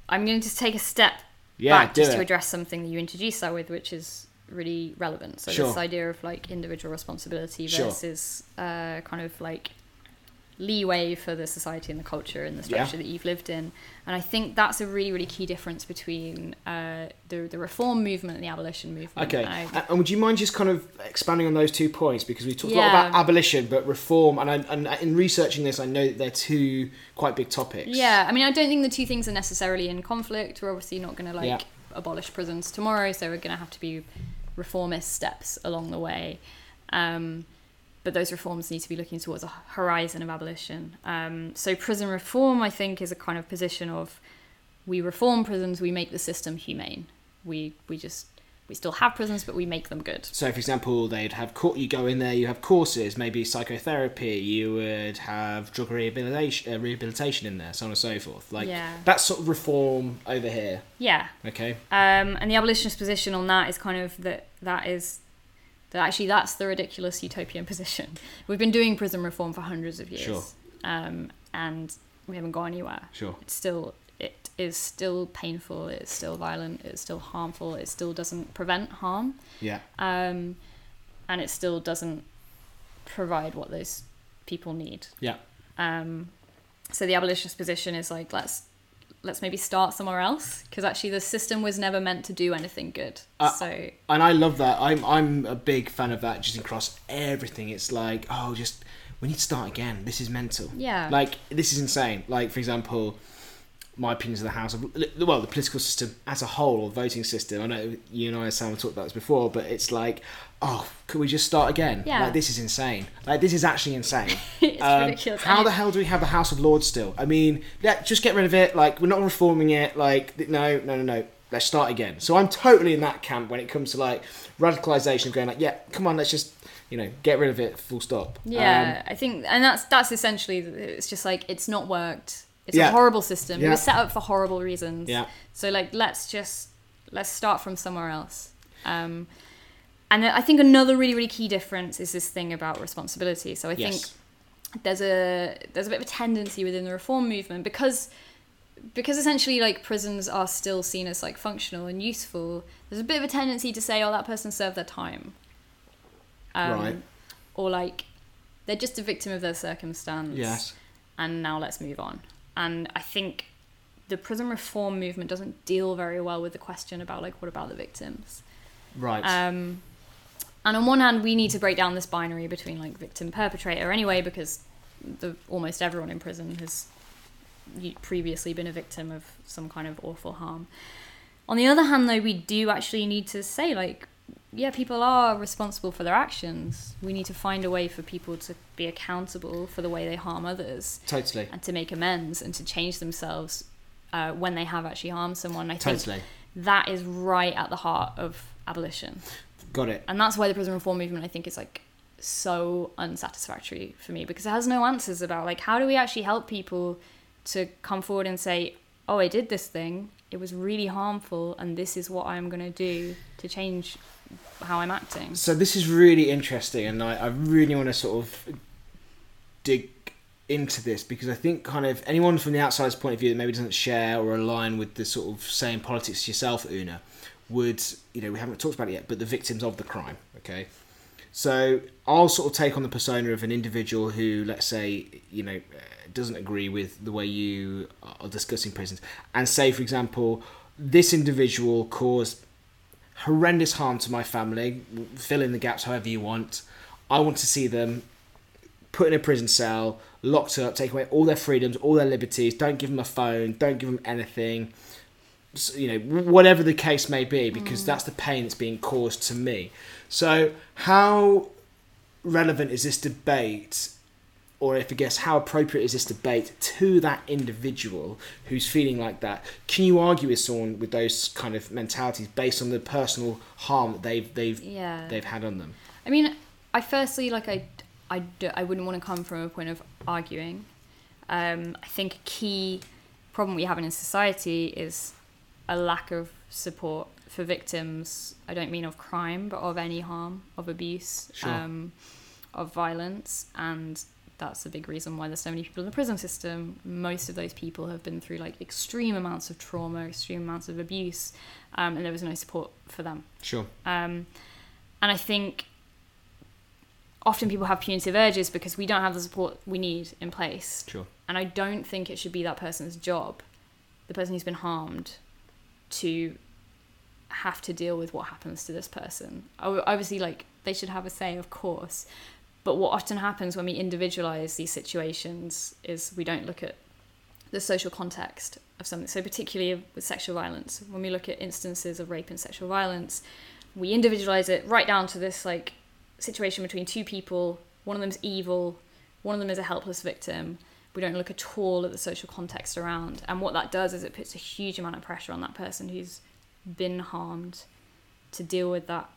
I'm going to take a step back just to address something that you introduced that with, which is really relevant. So this idea of like individual responsibility versus kind of like leeway for the society and the culture and the structure that you've lived in. And I think that's a really, really key difference between the reform movement and the abolition movement. Okay. And would you mind just kind of expanding on those 2 points? Because we talked a lot about abolition, but reform, and in researching this, I know that they're two quite big topics. Yeah. I don't think the two things are necessarily in conflict. We're obviously not going to abolish prisons tomorrow, so we're going to have to be reformist steps along the way. But those reforms need to be looking towards a horizon of abolition. So prison reform, I think, is a kind of position of we reform prisons, we make the system humane. We still have prisons, but we make them good. So, for example, they'd have you go in there, you have courses, maybe psychotherapy, you would have drug rehabilitation in there, so on and so forth. Like that's sort of reform over here. Yeah. Okay. And the abolitionist position on that is kind of that actually that's the ridiculous utopian position. We've been doing prison reform for hundreds of years. Sure. And we haven't gone anywhere. Sure. It is still painful, it's still violent, it's still harmful, it still doesn't prevent harm. Yeah. And it still doesn't provide what those people need. Yeah. So the abolitionist position is like, let's maybe start somewhere else, because actually the system was never meant to do anything good. And I love that. I'm a big fan of that, just across everything. It's like, we need to start again. This is mental. Yeah. Like, this is insane. Like, for example, my opinions of the House, the political system as a whole, or voting system. I know you and I, Sam, have talked about this before, but it's like, could we just start again? Yeah. Like, this is insane. Like, this is actually insane. It's ridiculous. How the hell do we have the House of Lords still? Just get rid of it. Like, we're not reforming it. Like, no. Let's start again. So I'm totally in that camp when it comes to, like, radicalisation, going like, come on, let's just, get rid of it, full stop. Yeah, I think, and that's essentially, it's just like, it's not worked. It's a horrible system. It was set up for horrible reasons. Yeah. So, like, let's start from somewhere else. And I think another really, really key difference is this thing about responsibility. So I think there's a bit of a tendency within the reform movement because essentially, like, prisons are still seen as, like, functional and useful. There's a bit of a tendency to say, that person served their time. Right. Or, like, they're just a victim of their circumstance. Yes. And now let's move on. And I think the prison reform movement doesn't deal very well with the question about, like, what about the victims? Right. And on one hand, we need to break down this binary between, like, victim, perpetrator anyway, because almost everyone in prison has previously been a victim of some kind of awful harm. On the other hand, though, we do actually need to say, like, yeah, people are responsible for their actions. We need to find a way for people to be accountable for the way they harm others. Totally. And to make amends and to change themselves when they have actually harmed someone. I think that is right at the heart of abolition. Got it. And that's why the prison reform movement, I think, is like so unsatisfactory for me, because it has no answers about, like, how do we actually help people to come forward and say, oh, I did this thing, it was really harmful, and this is what I'm going to do to change how I'm acting. So this is really interesting, and I really want to sort of dig into this, because I think kind of anyone from the outsider's point of view that maybe doesn't share or align with the sort of same politics yourself, Una, would, you know, we haven't talked about it yet, but the victims of the crime, okay? So I'll sort of take on the persona of an individual who, let's say, you know, doesn't agree with the way you are discussing prisons, and say, for example, this individual caused horrendous harm to my family, fill in the gaps however you want. I want to see them put in a prison cell, locked up, take away all their freedoms, all their liberties, don't give them a phone, don't give them anything, so, you know, whatever the case may be, because that's the pain that's being caused to me. So how relevant is this debate, or if I guess how appropriate is this debate to that individual who's feeling like that? Can you argue with someone with those kind of mentalities based on the personal harm that they've had on them? I mean, I wouldn't want to come from a point of arguing. I think a key problem we have in society is a lack of support for victims. I don't mean of crime, but of any harm, of abuse, sure, of violence. And that's a big reason why there's so many people in the prison system. Most of those people have been through like extreme amounts of trauma, extreme amounts of abuse, and there was no support for them. Sure. And I think often people have punitive urges because we don't have the support we need in place. Sure. And I don't think it should be that person's job, the person who's been harmed, to have to deal with what happens to this person. Obviously, like, they should have a say, of course. But what often happens when we individualise these situations is we don't look at the social context of something. So particularly with sexual violence, when we look at instances of rape and sexual violence, we individualise it right down to this like situation between two people. One of them's evil, one of them is a helpless victim. We don't look at all at the social context around. And what that does is it puts a huge amount of pressure on that person who's been harmed to deal with that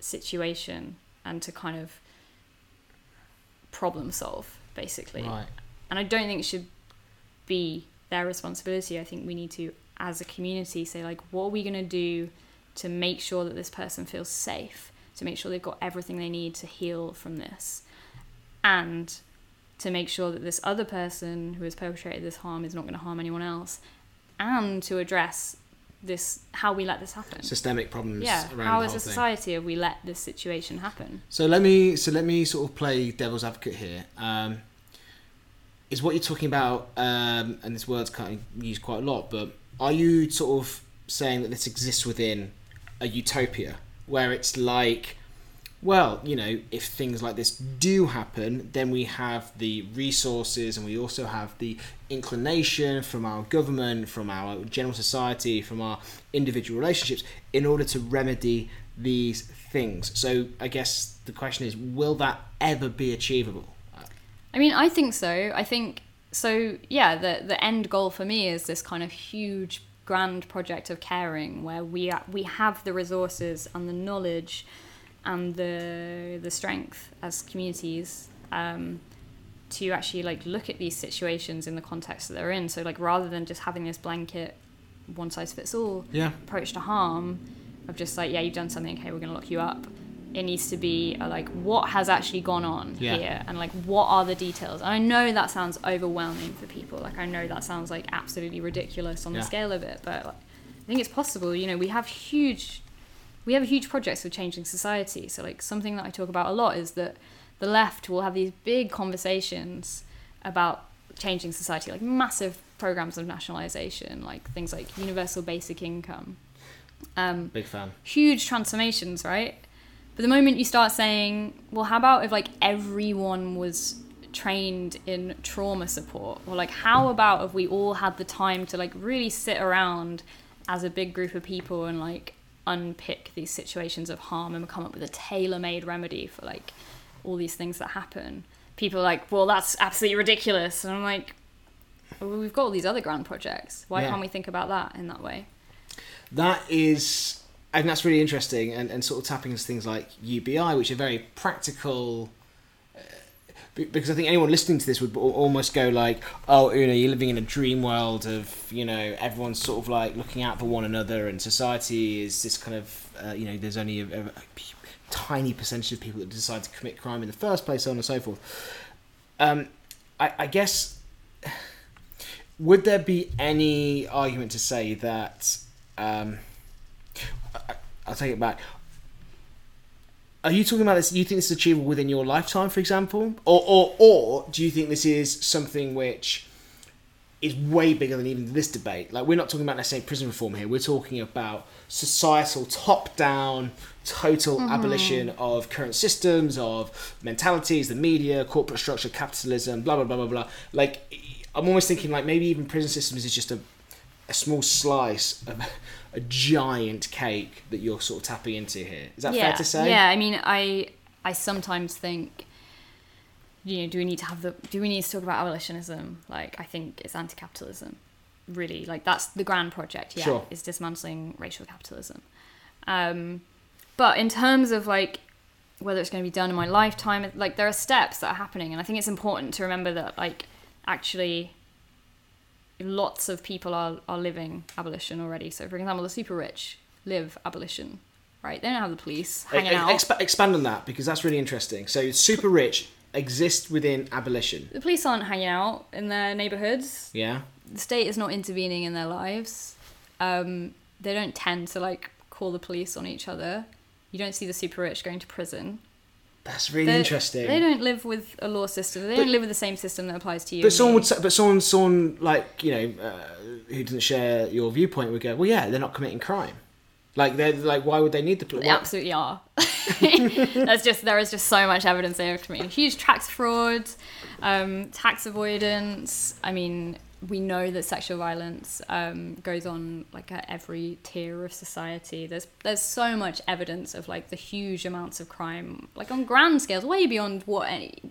situation and to kind of problem solve, basically. Right. And I don't think it should be their responsibility. I think we need to, as a community, say, like, what are we going to do to make sure that this person feels safe, to make sure they've got everything they need to heal from this, and to make sure that this other person who has perpetrated this harm is not going to harm anyone else, and to address this, how we let this happen. Systemic problems. Yeah. Around how, as a society, have we let this situation happen? So let me sort of play devil's advocate here. Is what you're talking about, and this word's kind of used quite a lot, but are you sort of saying that this exists within a utopia where it's like, well, you know, if things like this do happen, then we have the resources and we also have the inclination from our government, from our general society, from our individual relationships in order to remedy these things. So I guess the question is, will that ever be achievable? I mean, I think so. I think so, yeah, the end goal for me is this kind of huge, grand project of caring where we have the resources and the knowledge and the strength as communities to actually like look at these situations in the context that they're in. So like rather than just having this blanket one size fits all approach to harm of just like, yeah, you've done something, okay, we're gonna lock you up. It needs to be like, what has actually gone on here, and like what are the details? And I know that sounds overwhelming for people. Like I know that sounds like absolutely ridiculous on the scale of it, but like, I think it's possible. You know, we have huge projects for changing society. So like something that I talk about a lot is that the left will have these big conversations about changing society, like massive programs of nationalisation, like things like universal basic income. Big fan. Huge transformations, right? But the moment you start saying, well, how about if like everyone was trained in trauma support? Or like, how about if we all had the time to like really sit around as a big group of people and like unpick these situations of harm and come up with a tailor-made remedy for like all these things that happen. People are like, well, that's absolutely ridiculous. And I'm like, well, we've got all these other grand projects. Why can't we think about that in that way? That is, and that's really interesting, and sort of tapping into things like UBI, which are very practical, because I think anyone listening to this would almost go like, oh, Una, you're living in a dream world of, you know, everyone's sort of like looking out for one another, and society is this kind of, you know, there's only a tiny percentage of people that decide to commit crime in the first place, so on and so forth. I guess, would there be any argument to say that, I'll take it back, are you talking about this, you think this is achievable within your lifetime, for example? Or do you think this is something which is way bigger than even this debate? Like, we're not talking about necessarily prison reform here. We're talking about societal top-down, total abolition of current systems, of mentalities, the media, corporate structure, capitalism, blah, blah, blah, blah, blah. Like, I'm almost thinking, like, maybe even prison systems is just a small slice of a giant cake that you're sort of tapping into here. Is that fair to say? Yeah, I mean, I sometimes think, you know, do we need to talk about abolitionism? Like, I think it's anti-capitalism, really. Like, that's the grand project, sure. Is dismantling racial capitalism. But in terms of, like, whether it's going to be done in my lifetime, like, there are steps that are happening, and I think it's important to remember that, like, actually lots of people are living abolition already. So, for example, the super rich live abolition, right? They don't have the police hanging out. Expand on that, because that's really interesting. So super rich exist within abolition. The police aren't hanging out in their neighbourhoods. Yeah. The state is not intervening in their lives. They don't tend to, like, call the police on each other. You don't see the super rich going to prison. That's really interesting. They don't live with a law system. They don't live with the same system that applies to you. But someone would say, like, you know, who doesn't share your viewpoint would go, well, yeah, they're not committing crime. Like, they're like, why would they need the police? They absolutely are. There is just so much evidence there for me. Huge tax fraud, tax avoidance. I mean, we know that sexual violence goes on, like, at every tier of society. There's so much evidence of, like, the huge amounts of crime, like, on grand scales, way beyond what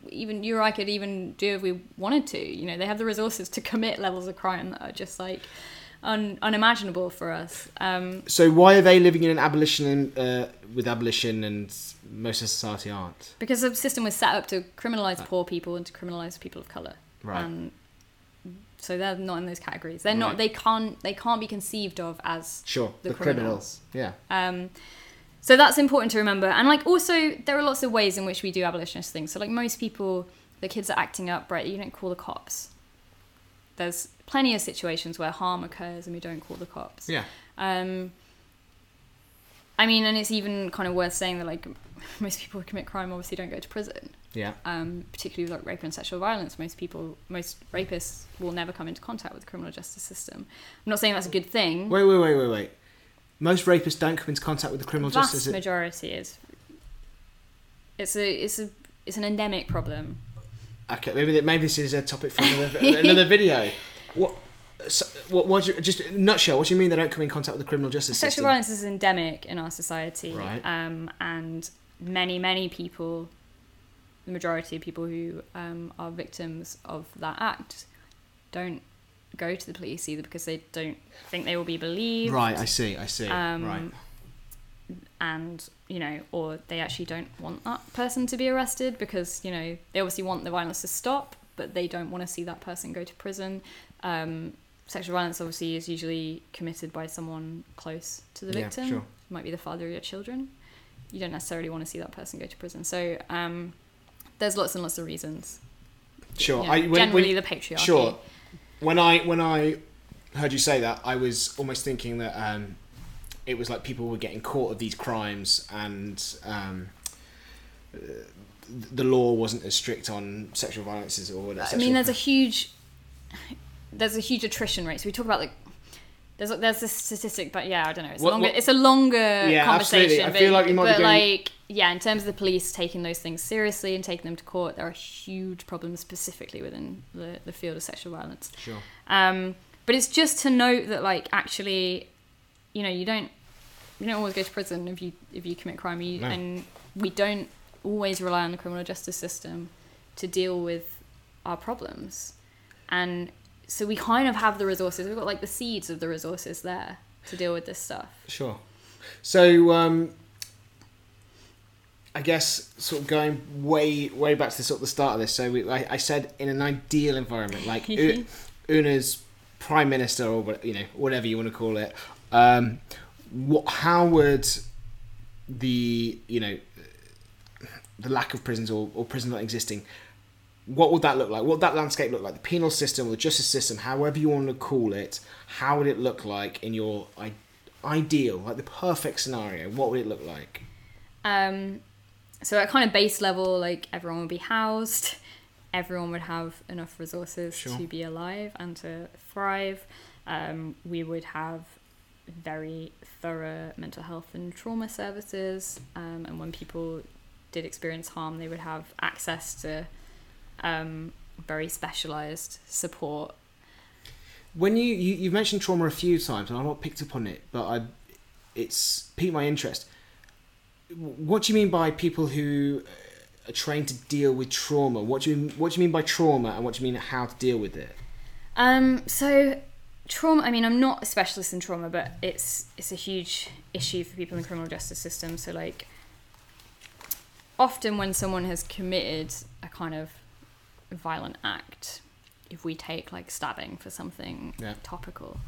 even you or I could even do if we wanted to. You know, they have the resources to commit levels of crime that are just, like, unimaginable for us. So why are they living in an abolition with abolition and most of society aren't? Because the system was set up to criminalise poor people and to criminalise people of colour. Right. So they're not in those categories. They're not. They can't be conceived of as the criminals. Yeah. So that's important to remember. And, like, also there are lots of ways in which we do abolitionist things. So, like, most people, the kids are acting up, right? You don't call the cops. There's plenty of situations where harm occurs and we don't call the cops. Yeah. I mean, and it's even kind of worth saying that, like, most people who commit crime obviously don't go to prison. Yeah. Particularly with, like, rape and sexual violence, most rapists will never come into contact with the criminal justice system. I'm not saying that's a good thing. Wait. Most rapists don't come into contact with the criminal justice. The vast majority is. It's an endemic problem. Okay, maybe this is a topic for another video. Just in a nutshell, what do you mean they don't come in contact with the criminal justice system? Sexual violence is endemic in our society, right. And many, many people, the majority of people who are victims of that act, don't go to the police either because they don't think they will be believed. Right, I see. Right. And, you know, or they actually don't want that person to be arrested because, you know, they obviously want the violence to stop, but they don't want to see that person go to prison. Sexual violence obviously is usually committed by someone close to the victim. Sure. It might be the father of your children. You don't necessarily want to see that person go to prison. So there's lots and lots of reasons. Sure. You know, generally the patriarchy. Sure. When I heard you say that, I was almost thinking that it was like people were getting caught of these crimes and the law wasn't as strict on sexual violence or whatever. I mean, there's a huge attrition rate. So we talk about, like, there's this statistic, but I don't know. It's a longer conversation. Absolutely. I feel like you might be going... like, in terms of the police taking those things seriously and taking them to court, there are huge problems specifically within the field of sexual violence. Sure. But it's just to note that, like, actually you know, you don't always go to prison if you commit crime. And we don't always rely on the criminal justice system to deal with our problems. And so we kind of have the resources. We've got like the seeds of the resources there to deal with this stuff. Sure. So I guess sort of going way back to the sort of the start of this. So I said in an ideal environment, like Una's prime minister or whatever you want to call it. How would the lack of prisons or prison not existing? What would that look like? What would that landscape look like? The penal system or the justice system, however you want to call it, how would it look like in your ideal, like the perfect scenario? What would it look like? So at kind of base level, like everyone would be housed, everyone would have enough resources to be alive and to thrive. We would have very thorough mental health and trauma services. And when people did experience harm, they would have access to very specialised support. When you've mentioned trauma a few times, and I've not picked up on it, but it's piqued my interest. What do you mean by people who are trained to deal with trauma? What do you mean by trauma, and what do you mean how to deal with it? So trauma, I mean, I'm not a specialist in trauma, but it's a huge issue for people in the criminal justice system. So like often when someone has committed a kind of violent act, if we take like stabbing for something topical,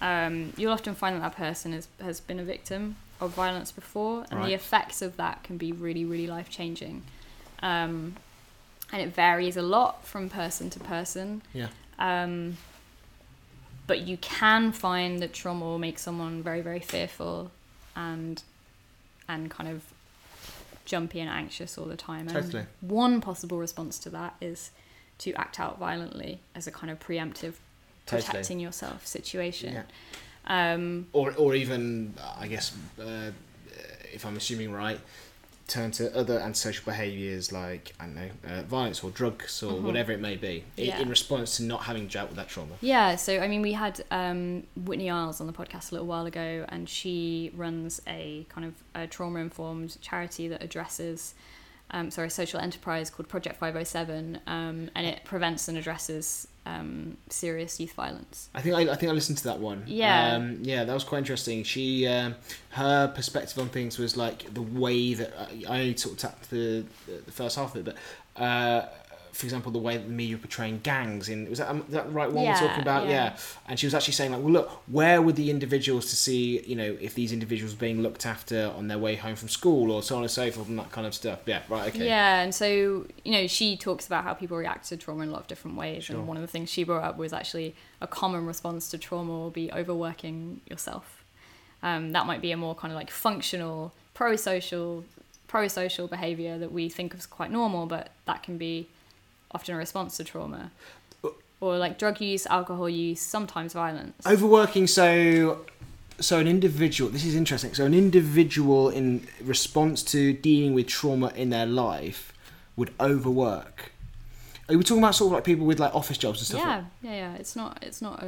you'll often find that person has been a victim of violence before, and the effects of that can be really, really life-changing. And it varies a lot from person to person. Yeah. But you can find that trauma will make someone very, very fearful and kind of jumpy and anxious all the time. Totally. And one possible response to that is to act out violently as a kind of preemptive protecting yourself situation. Yeah. Or even, I guess, if I'm assuming right, turn to other antisocial behaviours like, I don't know, violence or drugs or whatever it may be in response to not having dealt with that trauma. Yeah, so I mean, we had Whitney Isles on the podcast a little while ago, and she runs a kind of a trauma-informed charity that addresses, a social enterprise called Project 507, and it prevents and addresses serious youth violence. I think I listened to that one. Yeah. That was quite interesting. She, her perspective on things was like the way that I only sort of tapped the first half of it, but for example, the way that the media were portraying gangs in was that the right one we're talking about? Yeah. And she was actually saying like, well, look, where were the individuals to see, if these individuals were being looked after on their way home from school or so on and so forth and that kind of stuff. Yeah, right, okay. Yeah, and so, she talks about how people react to trauma in a lot of different ways. Sure. And one of the things she brought up was actually a common response to trauma will be overworking yourself. That might be a more kind of like functional, pro-social behaviour that we think of as quite normal, but that can be often a response to trauma, or like drug use, alcohol use, sometimes violence. Overworking, so an individual, this is interesting, so an individual in response to dealing with trauma in their life would overwork. Are we talking about sort of like people with like office jobs and stuff? Yeah, like? Yeah. It's not.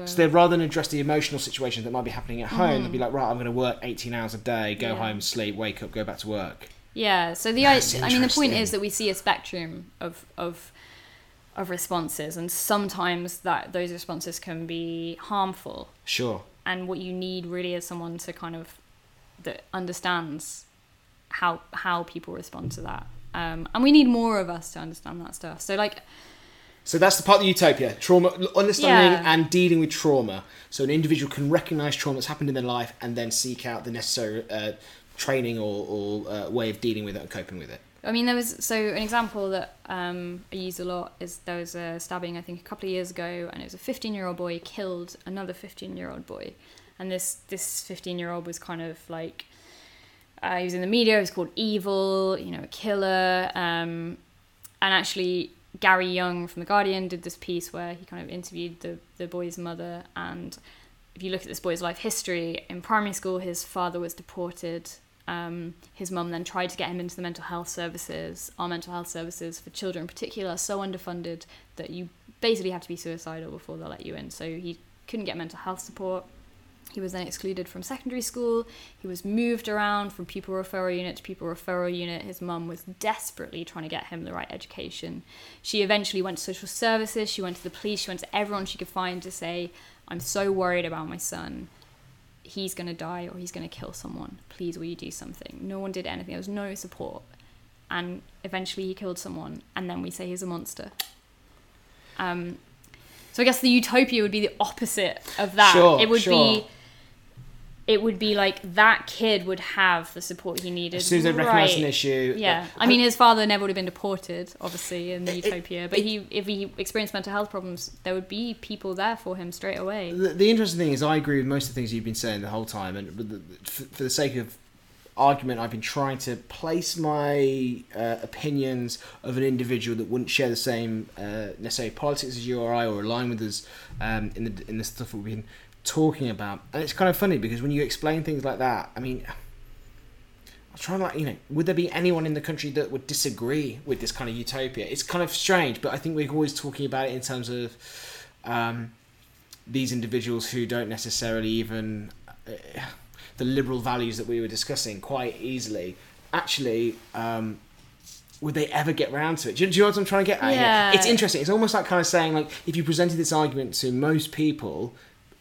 So they'd rather than address the emotional situation that might be happening at home, they'd be like, right, I'm going to work 18 hours a day, go home, sleep, wake up, go back to work. Yeah. So the point is that we see a spectrum of responses, and sometimes that those responses can be harmful. Sure. And what you need really is someone to kind of that understands how people respond to that. And we need more of us to understand that stuff. So that's the part of the utopia, trauma, understanding and dealing with trauma. So an individual can recognise trauma that's happened in their life and then seek out the necessary training or way of dealing with it and coping with it. I mean, an example that I use a lot is there was a stabbing, I think, a couple of years ago, and it was a 15-year-old boy killed another 15-year-old boy. And this 15-year-old was kind of like, he was in the media, he was called evil, a killer. And actually, Gary Young from The Guardian did this piece where he kind of interviewed the boy's mother. And if you look at this boy's life history, in primary school, his father was deported. His mum then tried to get him into the mental health services. Our mental health services for children in particular are so underfunded that you basically have to be suicidal before they'll let you in. So he couldn't get mental health support. He was then excluded from secondary school. He was moved around from pupil referral unit to pupil referral unit. His mum was desperately trying to get him the right education. She eventually went to social services. She went to the police. She went to everyone she could find to say, I'm so worried about my son. He's going to die or he's going to kill someone. Please, will you do something? No one did anything. There was no support. And eventually he killed someone. And then we say he's a monster. So I guess the utopia would be the opposite of that. Sure, it would be... It would be like that kid would have the support he needed. As soon as they recognise an issue. Yeah. I mean, his father never would have been deported, obviously, in Utopia. But if he experienced mental health problems, there would be people there for him straight away. The interesting thing is I agree with most of the things you've been saying the whole time. And for the sake of argument, I've been trying to place my opinions of an individual that wouldn't share the same necessarily politics as you or I or align with us in the stuff that we've been talking about. And it's kind of funny because when you explain things like that, I mean, I'm trying to, like, would there be anyone in the country that would disagree with this kind of utopia? It's kind of strange, but I think we're always talking about it in terms of these individuals who don't necessarily even the liberal values that we were discussing quite easily. Actually, would they ever get round to it? Do you know what I'm trying to get at? Yeah. It's interesting. It's almost like kind of saying, like, if you presented this argument to most people,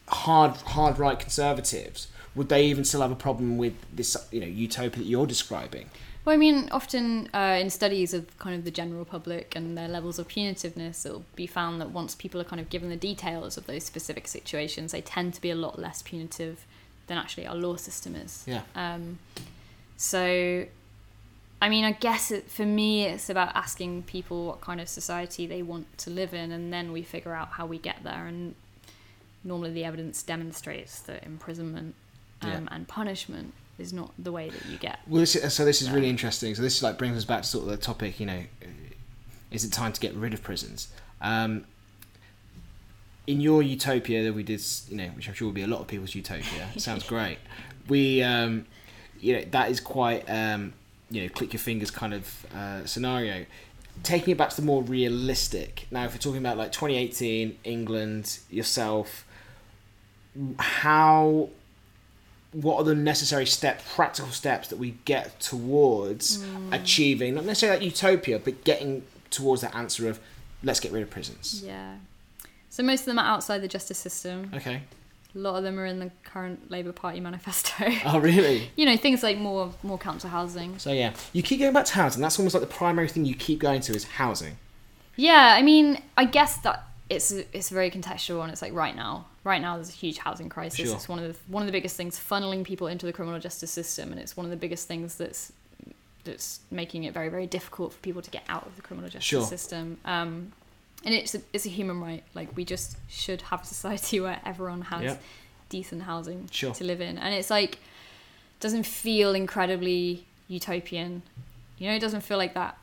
hard right conservatives, would they even still have a problem with this utopia that you're describing? Well, I mean, often in studies of kind of the general public and their levels of punitiveness, it'll be found that once people are kind of given the details of those specific situations, they tend to be a lot less punitive than actually our law system is. Yeah. So, I mean, I guess for me, it's about asking people what kind of society they want to live in, and then we figure out how we get there. And normally the evidence demonstrates that imprisonment and punishment is not the way that you get. Well, this is really interesting. So this brings us back to sort of the topic, is it time to get rid of prisons? In your utopia that we did, which I'm sure will be a lot of people's utopia, sounds great. We, that is quite, click your fingers kind of scenario. Taking it back to the more realistic. Now, if we're talking about 2018, England, yourself, what are the necessary practical steps that we get towards achieving, not necessarily that utopia, but getting towards that answer of let's get rid of prisons? Yeah. So most of them are outside the justice system. Okay. A lot of them are in the current Labour Party manifesto. Oh, really? Things like more council housing. So, yeah. You keep going back to housing. That's almost like the primary thing you keep going to is housing. Yeah, I mean, I guess that it's very contextual, and it's like right now. Right now, there's a huge housing crisis. Sure. It's one of the biggest things funneling people into the criminal justice system, and it's one of the biggest things that's making it very, very difficult for people to get out of the criminal justice system. And it's a human right. Like, we just should have a society where everyone has decent housing to live in. And it's like, doesn't feel incredibly utopian. It doesn't feel like that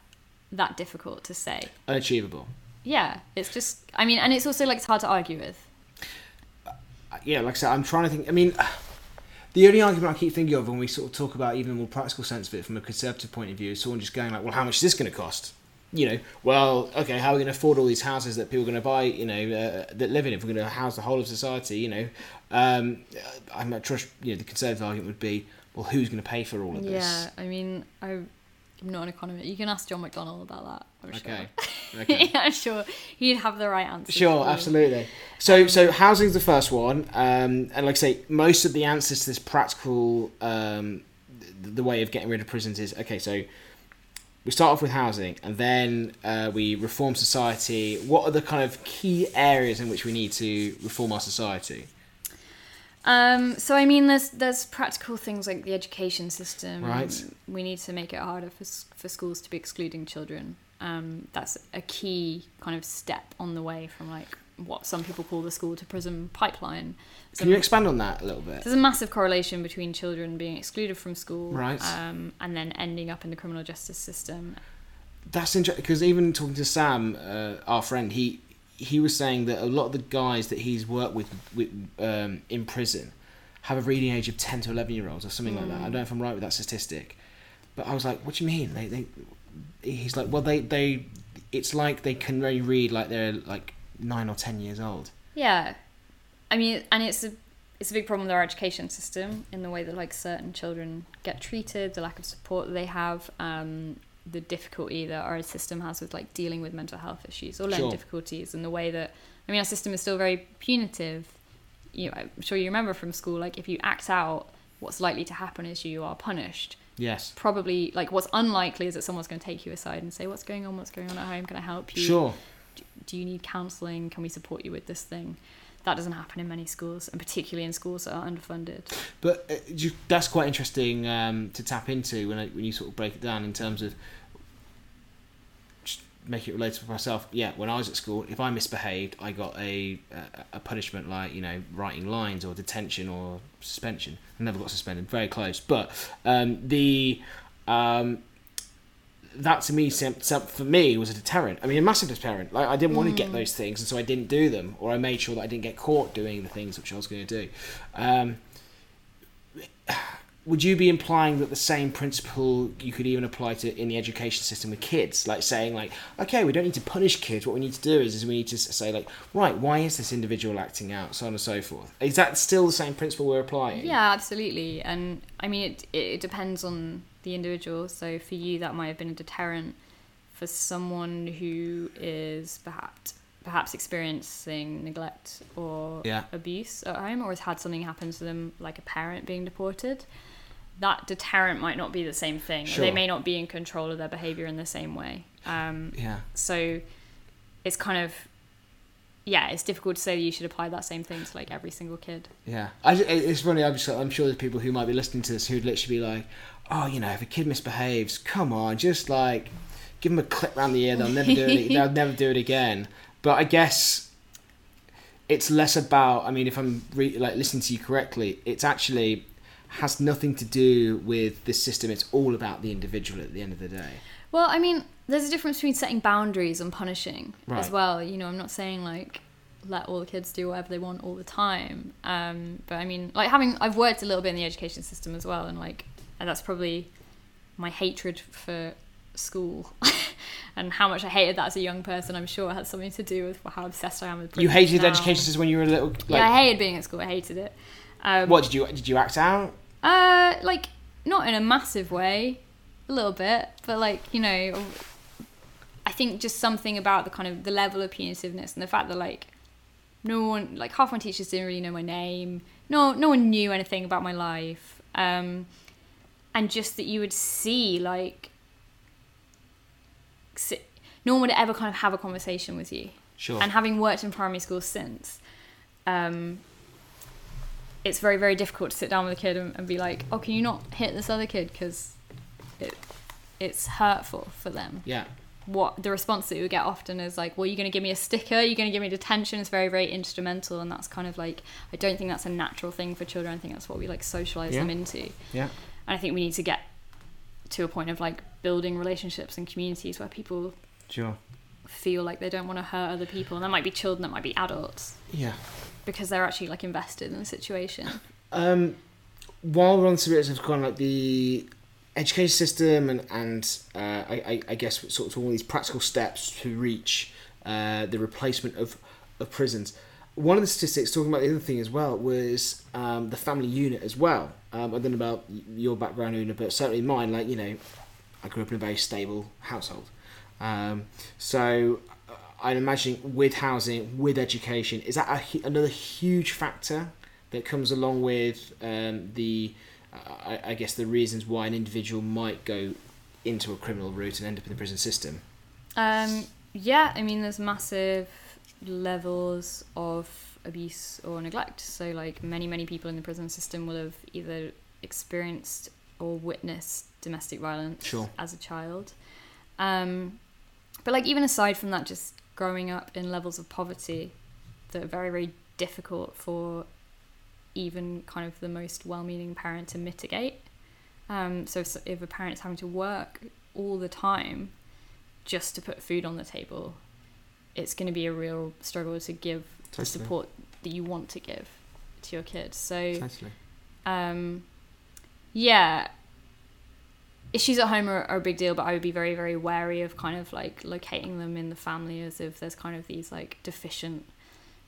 difficult to say. Unachievable. Yeah, it's just, I mean, and it's also like it's hard to argue with. Yeah, like I said, I'm trying to think, I mean, the only argument I keep thinking of when we sort of talk about even a more practical sense of it from a conservative point of view is someone just going like, well, how much is this going to cost? Well, okay, how are we going to afford all these houses that people are going to buy, that live in if we're going to house the whole of society, I'm not sure, the conservative argument would be, well, who's going to pay for all of this? Yeah, I mean, I'm not an economist. You can ask John McDonnell about that, I'm sure. Yeah, sure. He'd have the right answer. Sure, absolutely. So housing's the first one. And like I say, most of the answers to this practical, the way of getting rid of prisons is, okay, so we start off with housing, and then we reform society. What are the kind of key areas in which we need to reform our society? So, I mean, there's practical things like the education system. Right. We need to make it harder for schools to be excluding children. That's a key kind of step on the way from what some people call the school to prison pipeline. Can you expand on that a little bit? There's a massive correlation between children being excluded from school, right, and then ending up in the criminal justice system. That's interesting, because even talking to Sam, our friend, he was saying that a lot of the guys that he's worked with in prison have a reading age of 10 to 11 year olds or something like that. I don't know if I'm right with that statistic, but I was like, what do you mean? He's like, well, they it's like they can only read like they're like 9 or 10 years old. Yeah, I mean, and it's a It's a big problem with our education system in the way that like certain children get treated, the lack of support that they have, the difficulty that our system has with like dealing with mental health issues or learning difficulties, and the way that, I mean, our system is still very punitive. You know, I'm sure you remember from school, like if you act out, what's likely to happen is you are punished. Yes. Probably like what's unlikely is that someone's going to take you aside and say, what's going on at home? Can I help you? Sure. Do you need counselling? Can we support you with this thing? That doesn't happen in many schools, and particularly in schools that are underfunded. But that's quite interesting to tap into when you sort of break it down in terms of, just make it relatable for myself. Yeah, when I was at school, if I misbehaved, I got a punishment like, you know, writing lines or detention or suspension. I never got suspended, very close. But that to me, for me, was a deterrent. I mean, a massive deterrent. Like, I didn't want to get those things, and so I didn't do them, or I made sure that I didn't get caught doing the things which I was going to do. Would you be implying that the same principle you could even apply to in the education system with kids? Like saying, like, okay, we don't need to punish kids. What we need to do is we need to say, like, right, why is this individual acting out, so on and so forth? Is that still the same principle we're applying? Yeah, absolutely. And I mean, it depends on the individual. So for you, that might have been a deterrent. For someone who is perhaps experiencing neglect or abuse at home, or has had something happen to them, like a parent being deported, that deterrent might not be the same thing. Sure. They may not be in control of their behaviour in the same way. So it's kind of, it's difficult to say that you should apply that same thing to like every single kid. Yeah, it's funny. I'm sure there's people who might be listening to this who'd literally be like, oh, you know, if a kid misbehaves, come on, just like give them a clip round the ear. They'll never do it again. But I guess it's less about, I mean, if I'm listening to you correctly, it's actually has nothing to do with the system. It's all about the individual at the end of the day. Well, I mean, there's a difference between setting boundaries and punishing as well. You know, I'm not saying like let all the kids do whatever they want all the time. But I mean, like I've worked a little bit in the education system as well, and like, and that's probably my hatred for school and how much I hated that as a young person. I'm sure it had something to do with how obsessed I am with. You hated the education system when you were a little. Like... Yeah, I hated being at school. I hated it. What did you act out? Like not in a massive way, a little bit, but like, you know, I think just something about the kind of the level of punitiveness and the fact that like no one, like half my teachers didn't really know my name. No one knew anything about my life. And just that you would see like. No one would ever kind of have a conversation with you. Sure. And having worked in primary school since, it's very, very difficult to sit down with a kid and be like, oh, can you not hit this other kid? Because it's hurtful for them. Yeah. What the response that you get often is like, well, you're going to give me a sticker, you're going to give me detention. It's very, very instrumental. And that's kind of like, I don't think that's a natural thing for children. I think that's what we like socialise them into. Yeah. And I think we need to get to a point of like building relationships and communities where people feel like they don't want to hurt other people, and that might be children, that might be adults, because they're actually like invested in the situation. While we're on the subject of kind of like the education system and I guess sort of all these practical steps to reach the replacement of prisons, one of the statistics talking about the other thing as well was the family unit as well. I don't know about your background, Una, but certainly mine, like, you know, I grew up in a very stable household. So I'm imagining with housing, with education, is that another huge factor that comes along with I guess the reasons why an individual might go into a criminal route and end up in the prison system? I mean, there's massive levels of abuse or neglect. So like many people in the prison system will have either experienced or witnessed domestic violence as a child, but like even aside from that, just growing up in levels of poverty that are very, very difficult for even kind of the most well-meaning parent to mitigate. So if a parent's having to work all the time just to put food on the table, it's going to be a real struggle to give the support that you want to give to your kids. So, issues at home are a big deal, but I would be very, very wary of kind of like locating them in the family as if there's kind of these like deficient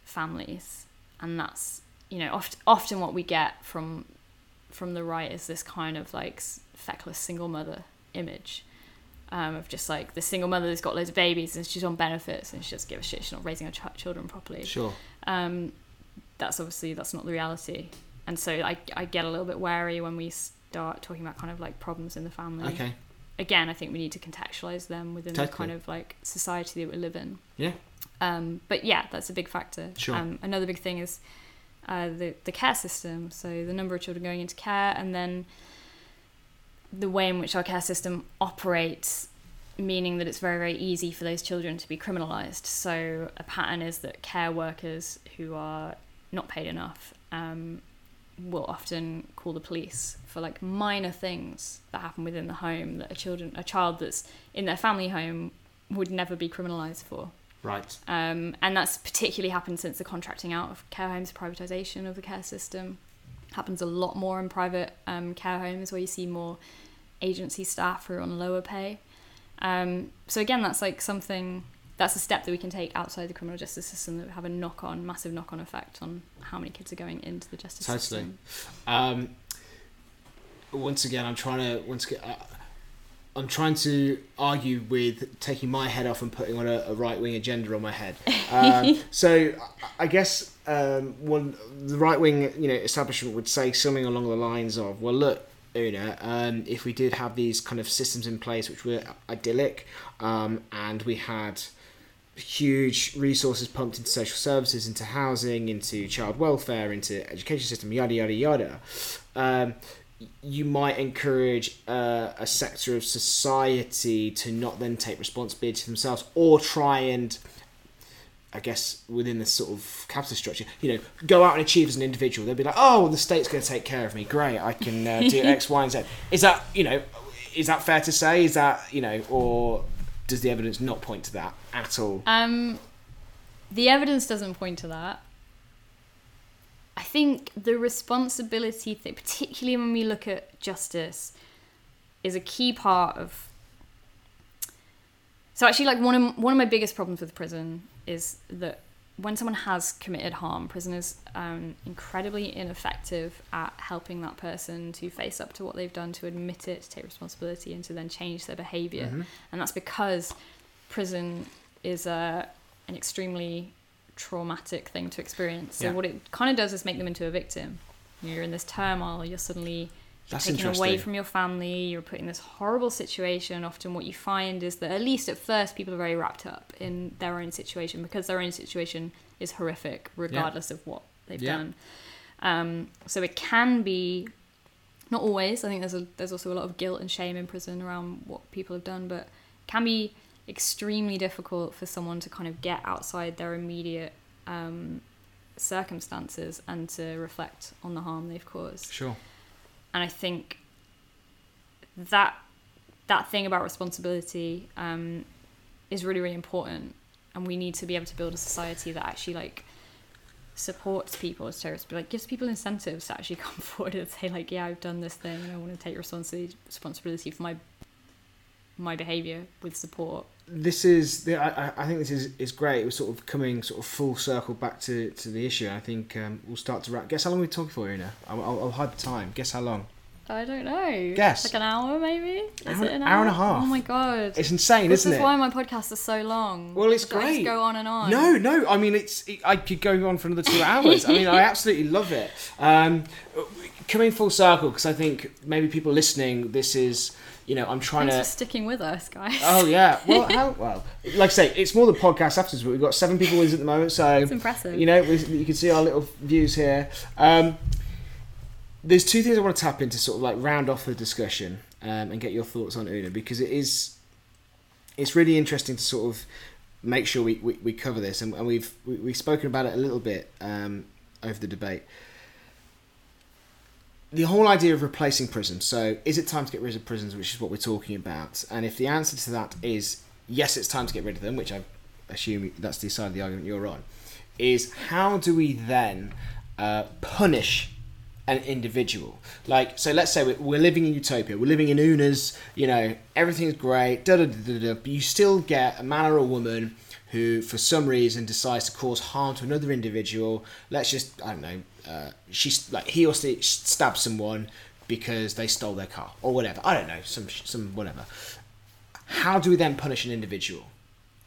families. And that's you know, often what we get from the right is this kind of like feckless single mother image, of just like the single mother that's got loads of babies and she's on benefits and she doesn't give a shit, she's not raising her children properly. Sure. That's not the reality. And so I get a little bit wary when we start talking about kind of like problems in the family. Okay. Again, I think we need to contextualize them within the kind of like society that we live in. Yeah. But yeah, that's a big factor. Sure. Another big thing is the care system. So the number of children going into care, and then the way in which our care system operates, meaning that it's very, very easy for those children to be criminalized. So a pattern is that care workers who are not paid enough will often call the police for like minor things that happen within the home that a child that's in their family home would never be criminalized for. Right. And that's particularly happened since the contracting out of care homes, privatization of the care system. Happens a lot more in private care homes, where you see more agency staff who are on lower pay. So again, that's like something, that's a step that we can take outside the criminal justice system that would have a massive knock-on effect on how many kids are going into the justice system. I'm trying to argue with taking my head off and putting on a right-wing agenda on my head. So I guess the right-wing, you know, establishment would say something along the lines of, well, look, Una, if we did have these kind of systems in place which were idyllic, and we had huge resources pumped into social services, into housing, into child welfare, into education system, yada, yada, yada, you might encourage a sector of society to not then take responsibility for themselves, or try and, I guess, within this sort of capitalist structure, you know, go out and achieve as an individual. They'll be like, oh, well, the state's going to take care of me. Great, I can do X, Y, and Z. Is that fair to say? Is that, you know, or does the evidence not point to that at all? The evidence doesn't point to that. I think the responsibility thing, particularly when we look at justice, is a key part of... So actually, like, one of my biggest problems with prison is that when someone has committed harm, prison is incredibly ineffective at helping that person to face up to what they've done, to admit it, to take responsibility, and to then change their behaviour. Mm-hmm. And that's because prison is an extremely traumatic thing to experience. So what it kind of does is make them into a victim. You're in this turmoil, you're suddenly taken away from your family, you're put in this horrible situation. Often what you find is that, at least at first, people are very wrapped up in their own situation, because their own situation is horrific regardless of what they've done. So it can be, not always, I think there's also a lot of guilt and shame in prison around what people have done, but it can be extremely difficult for someone to kind of get outside their immediate circumstances and to reflect on the harm they've caused. Sure. And I think that thing about responsibility is really, really important, and we need to be able to build a society that actually like supports people as terrorists, but like gives people incentives to actually come forward and say like, yeah, I've done this thing and I want to take responsibility for my behaviour with support. I think this is great. It was sort of full circle back to the issue. I think we'll start to wrap. Guess how long we're talking for, Una? I'll hide the time. Guess how long? I don't know. Guess. Like an hour, maybe? Is it an hour and a half. Oh my God. It's insane, isn't it? This is why my podcasts are so long. Well, it's great. I just go on and on. No. I mean, I could go on for another 2 hours. I mean, I absolutely love it. Coming full circle, because I think maybe people listening, this is... You know, I'm trying Thanks to... for sticking with us, guys. Oh, yeah. Well, like I say, it's more the podcast afterwards, but we've got 7 people with us at the moment, so... It's impressive. You know, you can see our little views here. There's 2 things I want to tap into, sort of like round off the discussion and get your thoughts on, Una, because it's really interesting to sort of make sure we cover this, and we've spoken about it a little bit over the debate. The whole idea of replacing prison. So is it time to get rid of prisons, which is what we're talking about? And if the answer to that is yes, it's time to get rid of them, which I assume that's the side of the argument you're on, is how do we then punish an individual? Like, so let's say we're living in utopia. We're living in Una's, you know, everything's great, but you still get a man or a woman who, for some reason, decides to cause harm to another individual. Let's just, I don't know, he or she stabbed someone because they stole their car or whatever. I don't know, some whatever. How do we then punish an individual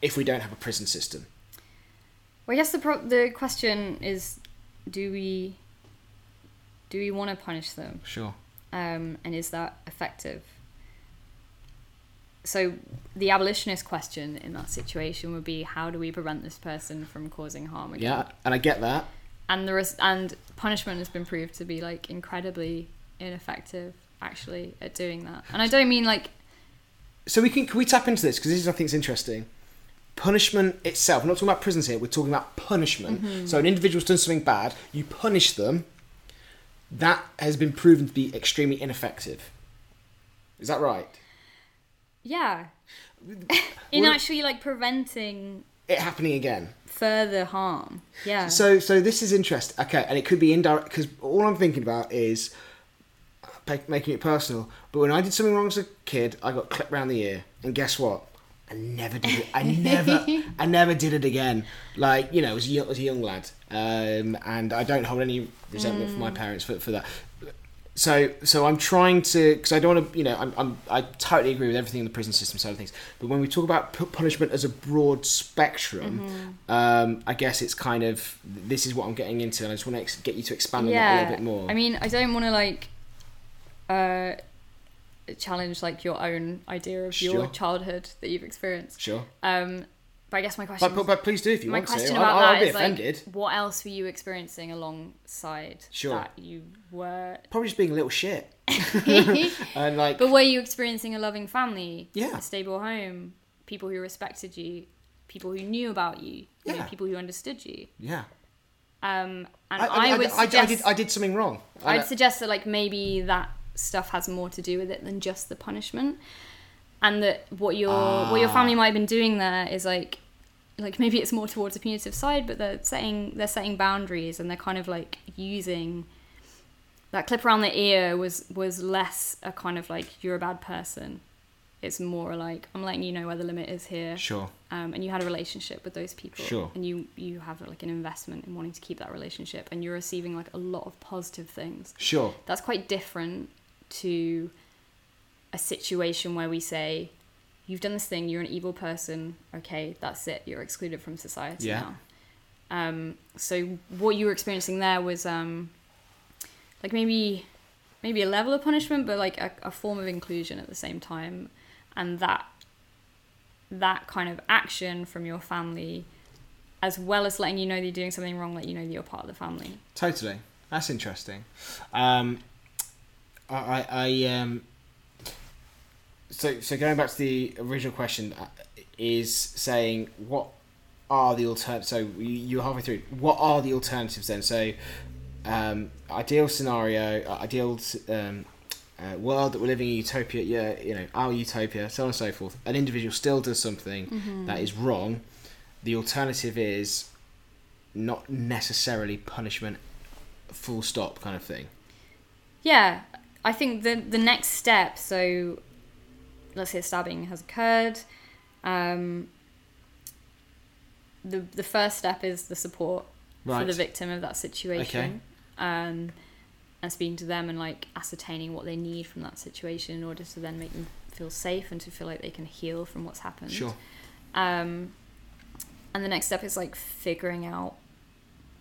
if we don't have a prison system? Well, I guess the question is, do we want to punish them? Sure. And is that effective? So the abolitionist question in that situation would be, how do we prevent this person from causing harm again? Yeah, and I get that. And and punishment has been proved to be like incredibly ineffective, actually, at doing that. And I don't mean like. So can we tap into this, because this is, I think, it's interesting. Punishment itself. We're not talking about prisons here. We're talking about punishment. Mm-hmm. So an individual's done something bad. You punish them. That has been proven to be extremely ineffective. Is that right? Yeah. In actually like preventing it happening again. Further harm. Yeah. So this is interesting. Okay, and it could be indirect, because all I'm thinking about is making it personal. But when I did something wrong as a kid, I got clipped round the ear, and guess what? I never did it. I never did it again. Like, you know, I was a young lad, and I don't hold any resentment for my parents for that. So I'm trying to, because I don't want to, you know, I totally agree with everything in the prison system side of things. But when we talk about punishment as a broad spectrum, mm-hmm. I guess it's kind of, this is what I'm getting into, and I just want to get you to expand on that a little bit more. I mean, I don't want to like challenge like your own idea of your childhood that you've experienced. Sure. But I guess my question. But please do if you want to. My question about that is like, what else were you experiencing alongside that you were? Probably just being a little shit. And like. But were you experiencing a loving family? Yeah. A stable home, people who respected you, people who knew about you, you know, people who understood you. Yeah. And I would suggest I did something wrong. I'd suggest that like maybe that stuff has more to do with it than just the punishment. And that what your family might have been doing there is like maybe it's more towards a punitive side, but they're setting boundaries, and they're kind of like using that clip around the ear was less a kind of like you're a bad person. It's more like I'm letting you know where the limit is here. Sure. And you had a relationship with those people. Sure. And you have like an investment in wanting to keep that relationship, and you're receiving like a lot of positive things. Sure. That's quite different to a situation where we say, you've done this thing, you're an evil person, okay, that's it, you're excluded from society now. So what you were experiencing there was like maybe a level of punishment, but like a form of inclusion at the same time. And that kind of action from your family, as well as letting you know that you're doing something wrong, let you know that you're part of the family. Totally. That's interesting. So going back to the original question, is saying, what are the alternatives? So you're halfway through. What are the alternatives then? So ideal scenario, world that we're living in, utopia, you know, our utopia, so on and so forth. An individual still does something mm-hmm. that is wrong. The alternative is not necessarily punishment, full stop kind of thing. Yeah, I think the next step, so let's say stabbing has occurred, the first step is the support for the victim of that situation, and speaking to them and like ascertaining what they need from that situation in order to then make them feel safe and to feel like they can heal from what's happened. Sure. And the next step is like figuring out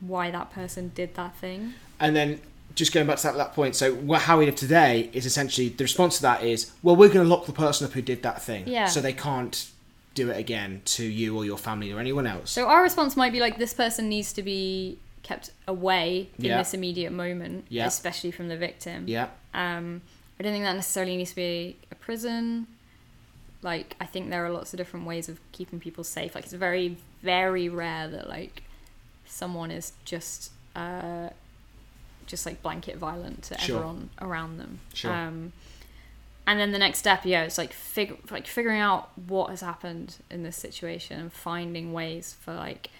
why that person did that thing. And then just going back to that point, so how we live today is essentially the response to that is, well, we're going to lock the person up who did that thing, so they can't do it again to you or your family or anyone else. So our response might be like, this person needs to be kept away in this immediate moment, especially from the victim. I don't think that necessarily needs to be a prison. Like, I think there are lots of different ways of keeping people safe. Like, it's very, very rare that like someone is just like blanket violent to everyone around them. Sure. And then the next step, it's like figuring out what has happened in this situation and finding ways for like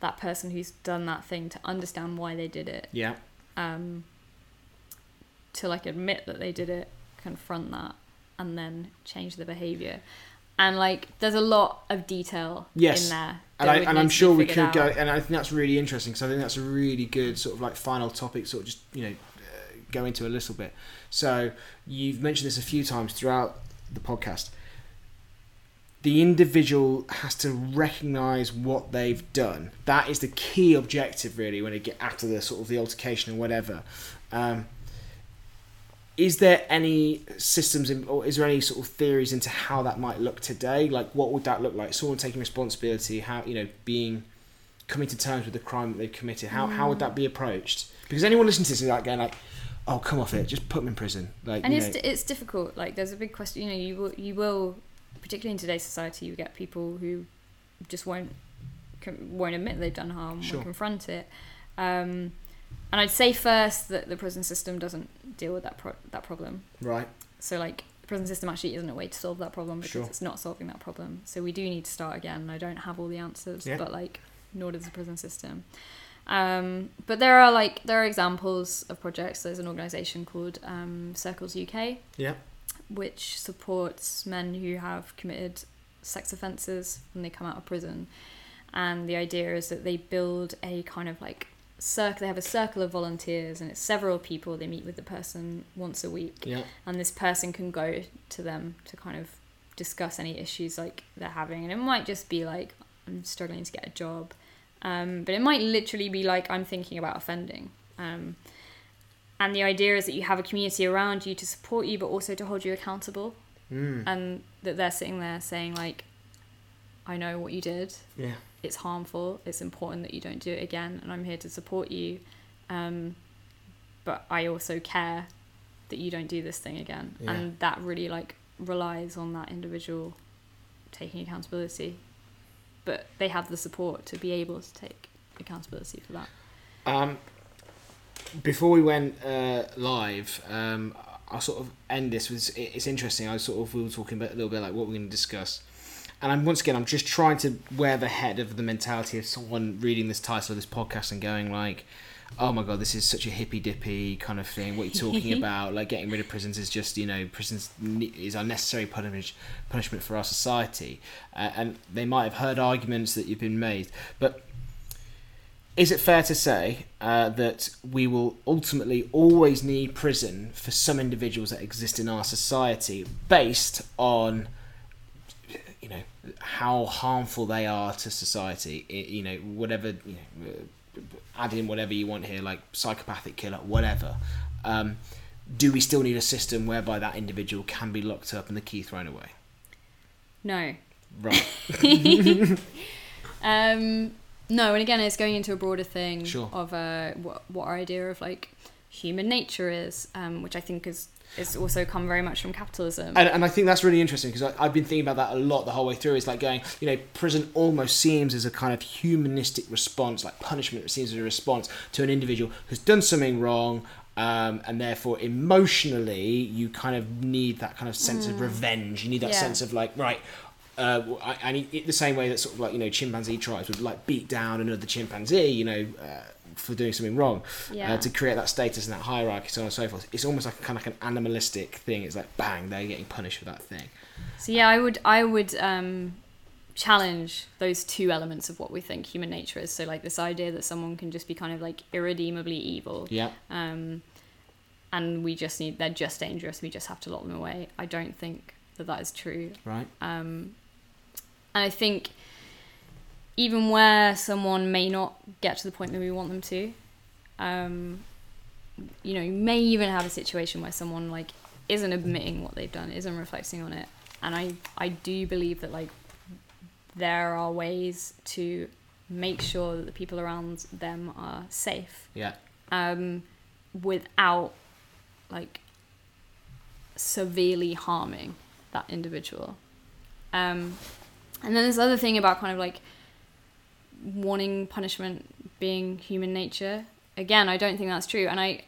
that person who's done that thing to understand why they did it. Yeah. To like admit that they did it, confront that, and then change the behavior. And like, there's a lot of detail in there. And I'm sure we could go, and I think that's really interesting, because I think that's a really good sort of like final topic, sort of just, you know, go into a little bit. So you've mentioned this a few times throughout the podcast. The individual has to recognise what they've done. That is the key objective, really, when they get after the sort of the altercation or whatever. Is there any systems or is there any sort of theories into how that might look today? Like, what would that look like? Someone taking responsibility, how, you know, being coming to terms with the crime that they've committed. How would that be approached? Because anyone listening to this is like going like, oh, come off it, just put them in prison. Like, and it's difficult. Like, there's a big question. You know, you will, particularly in today's society, you get people who just won't admit they've done harm, sure, or confront it. And I'd say first that the prison system doesn't deal with that problem. Right. So, like, the prison system actually isn't a way to solve that problem, because it's not solving that problem. So we do need to start again. And I don't have all the answers, but, like, nor does the prison system. But there are examples of projects. There's an organisation called Circles UK, which supports men who have committed sex offences when they come out of prison. And the idea is that they build a kind of, like, they have a circle of volunteers, and it's several people. They meet with the person once a week, and this person can go to them to kind of discuss any issues like they're having. And it might just be like, I'm struggling to get a job, but it might literally be like, I'm thinking about offending. And the idea is that you have a community around you to support you, but also to hold you accountable, and that they're sitting there saying like, I know what you did. Yeah. It's harmful. It's important that you don't do it again. And I'm here to support you. But I also care that you don't do this thing again. Yeah. And that really like relies on that individual taking accountability. But they have the support to be able to take accountability for that. Before we went live, I'll sort of end this with, it's interesting. We were talking about a little bit like what we're going to discuss. And I'm just trying to wear the head of the mentality of someone reading this title of this podcast and going like, oh my God, this is such a hippy-dippy kind of thing. What are you talking about? Like, getting rid of prisons is just, you know, prisons is unnecessary punishment for our society. And they might have heard arguments that you've been made. But is it fair to say that we will ultimately always need prison for some individuals that exist in our society based on, you know, how harmful they are to society, you know, whatever, you know, add in whatever you want here, like psychopathic killer, whatever. Do we still need a system whereby that individual can be locked up and the key thrown away? No. Right. No, and again, it's going into a broader thing of what our idea of like human nature is, which I think is... It's also come very much from capitalism. And I think that's really interesting, because I've been thinking about that a lot the whole way through. It's like going, you know, prison almost seems as a kind of humanistic response, like punishment seems as a response to an individual who's done something wrong, and therefore emotionally you kind of need that kind of sense of revenge. You need that sense of like, right, I need, the same way that sort of like, you know, chimpanzee tribes would like beat down another chimpanzee, you know, for doing something wrong, to create that status and that hierarchy, so on and so forth. It's almost like a kind of like an animalistic thing. It's like, bang, they're getting punished for that thing. So yeah, I would challenge those two elements of what we think human nature is. So like this idea that someone can just be kind of like irredeemably evil, and they're just dangerous, we just have to lock them away. I don't think that is true. Right. And I think even where someone may not get to the point that we want them to, you know, you may even have a situation where someone like isn't admitting what they've done, isn't reflecting on it. And I do believe that like there are ways to make sure that the people around them are safe. Yeah. Without like severely harming that individual. And then this other thing about kind of like wanting punishment being human nature. Again, I don't think that's true, and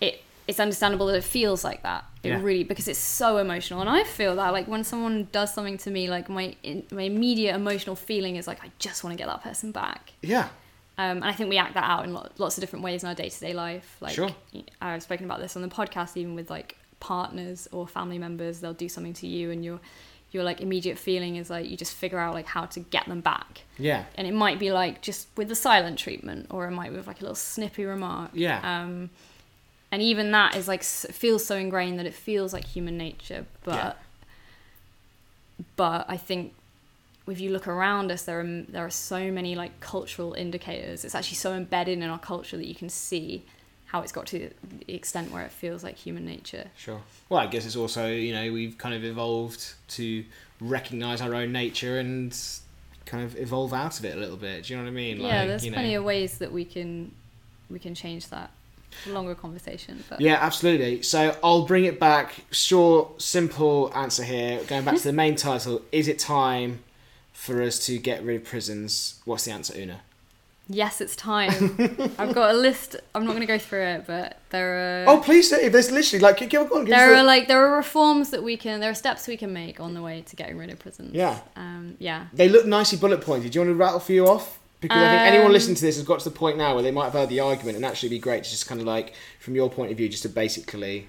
it's understandable that it feels like that. It really, because it's so emotional, and I feel that like when someone does something to me, like my immediate emotional feeling is like, I just want to get that person back. Yeah. And I think we act that out in lots of different ways in our day-to-day life. Like, I've spoken about this on the podcast, even with like partners or family members, they'll do something to you and you're your like immediate feeling is like you just figure out like how to get them back. Yeah. And it might be like just with the silent treatment, or it might be with like a little snippy remark. Yeah. And even that is like feels so ingrained that it feels like human nature. But I think if you look around us, there are so many like cultural indicators. It's actually so embedded in our culture that you can see how it's got to the extent where it feels like human nature. Sure. Well, I guess it's also, you know, we've kind of evolved to recognise our own nature and kind of evolve out of it a little bit. Do you know what I mean? Like, yeah, there's plenty of ways that we can change that. A longer conversation. But. Yeah, absolutely. So I'll bring it back. Short, simple answer here. Going back to the main title, is it time for us to get rid of prisons? What's the answer, Una? Yes, it's time. I've got a list. I'm not going to go through it, but there are... Oh, please, there's literally, like, go on. There are reforms that we can... There are steps we can make on the way to getting rid of prisons. Yeah. Yeah. They look nicely bullet pointed. Do you want to rattle a few off? Because I think anyone listening to this has got to the point now where they might have heard the argument, and actually be great to just kind of, like, from your point of view, just to basically...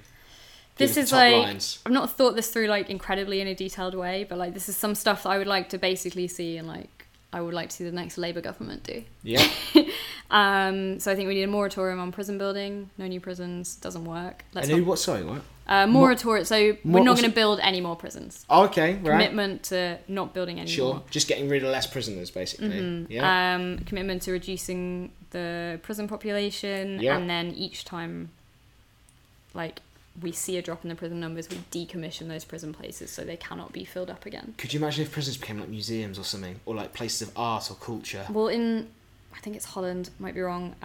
This is like, lines. I've not thought this through, like, incredibly in a detailed way, but, like, this is some stuff that I would like to basically see and, like, I would like to see the next Labour government do. Yeah. So I think we need a moratorium on prison building. No new prisons. Doesn't work. What? Moratorium. So we're not going to build any more prisons. Oh, okay, right. Commitment to not building any more. Sure. Just getting rid of less prisoners, basically. Mm-hmm. Yeah. Commitment to reducing the prison population. Yeah. And then each time, like... we see a drop in the prison numbers, we decommission those prison places so they cannot be filled up again. Could you imagine if prisons became like museums or something, or like places of art or culture? Well, I think it's Holland, might be wrong,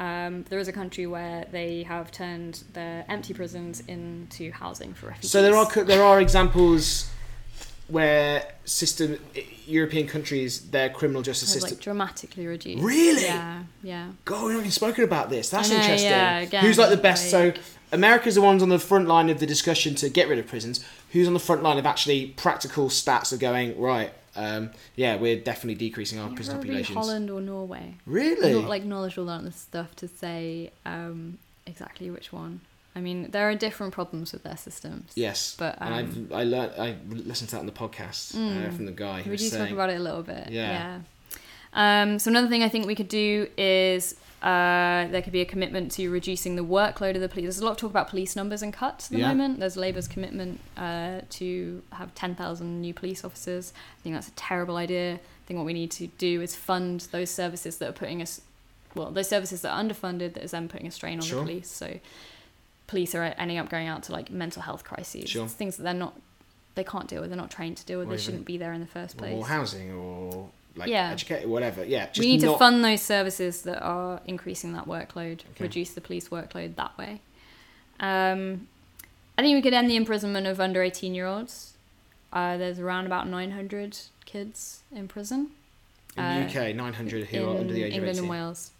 there is a country where they have turned their empty prisons into housing for refugees. So there are examples where European countries, their criminal justice system... like dramatically reduced. Really? Yeah. God, we haven't even spoken about this. That's interesting. Yeah, again, who's like the best... Like, so America's the ones on the front line of the discussion to get rid of prisons. Who's on the front line of actually practical stats of going, right, we're definitely decreasing our prison populations? Probably Holland or Norway. Really? I'm not like knowledgeable on this stuff to say exactly which one. I mean, there are different problems with their systems. Yes, but and I listened to that on the podcast from the guy. We do talk about it a little bit. Yeah. So another thing I think we could do is there could be a commitment to reducing the workload of the police. There's a lot of talk about police numbers and cuts at the moment. There's Labour's commitment to have 10,000 new police officers. I think that's a terrible idea. I think what we need to do is fund those services that are those services that are underfunded, that is then putting a strain on the police. So. Police are ending up going out to like mental health crises. Sure. It's things that they can't deal with, they're not trained to deal with, or they shouldn't be there in the first place. Or housing, or like education, whatever. Yeah, just we need to fund those services that are increasing that workload, reduce the police workload that way. I think we could end the imprisonment of under 18-year-olds. There's around about 900 kids in prison. In the UK, 900 who are under the age of 18. England and Wales.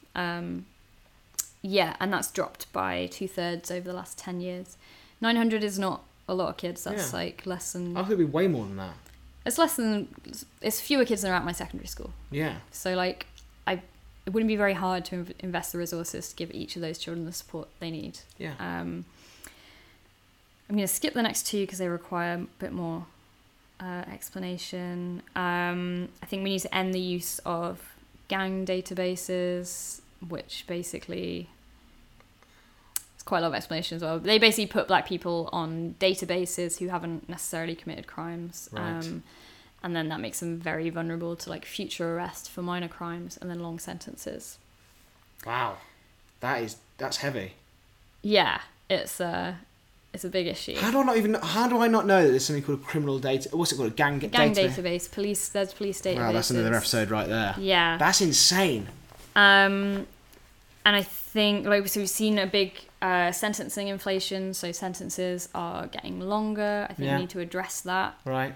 And that's dropped by 2/3 over the last 10 years. 900 is not a lot of kids. That's like less than... I think it'd be way more than that. It's fewer kids than are at my secondary school. Yeah. So like, it wouldn't be very hard to invest the resources to give each of those children the support they need. Yeah. I'm going to skip the next two because they require a bit more explanation. I think we need to end the use of gang databases, which basically... it's quite a lot of explanation as well. They basically put black people on databases who haven't necessarily committed crimes. Right. And then that makes them very vulnerable to like future arrest for minor crimes and then long sentences. Wow. That's heavy. Yeah. It's a big issue. How do I not know that there's something called a criminal data... what's it called? A gang database. There's police databases. Wow, that's another episode right there. Yeah. That's insane. And I think, like, so we've seen a big sentencing inflation, so sentences are getting longer. I think we need to address that. Right.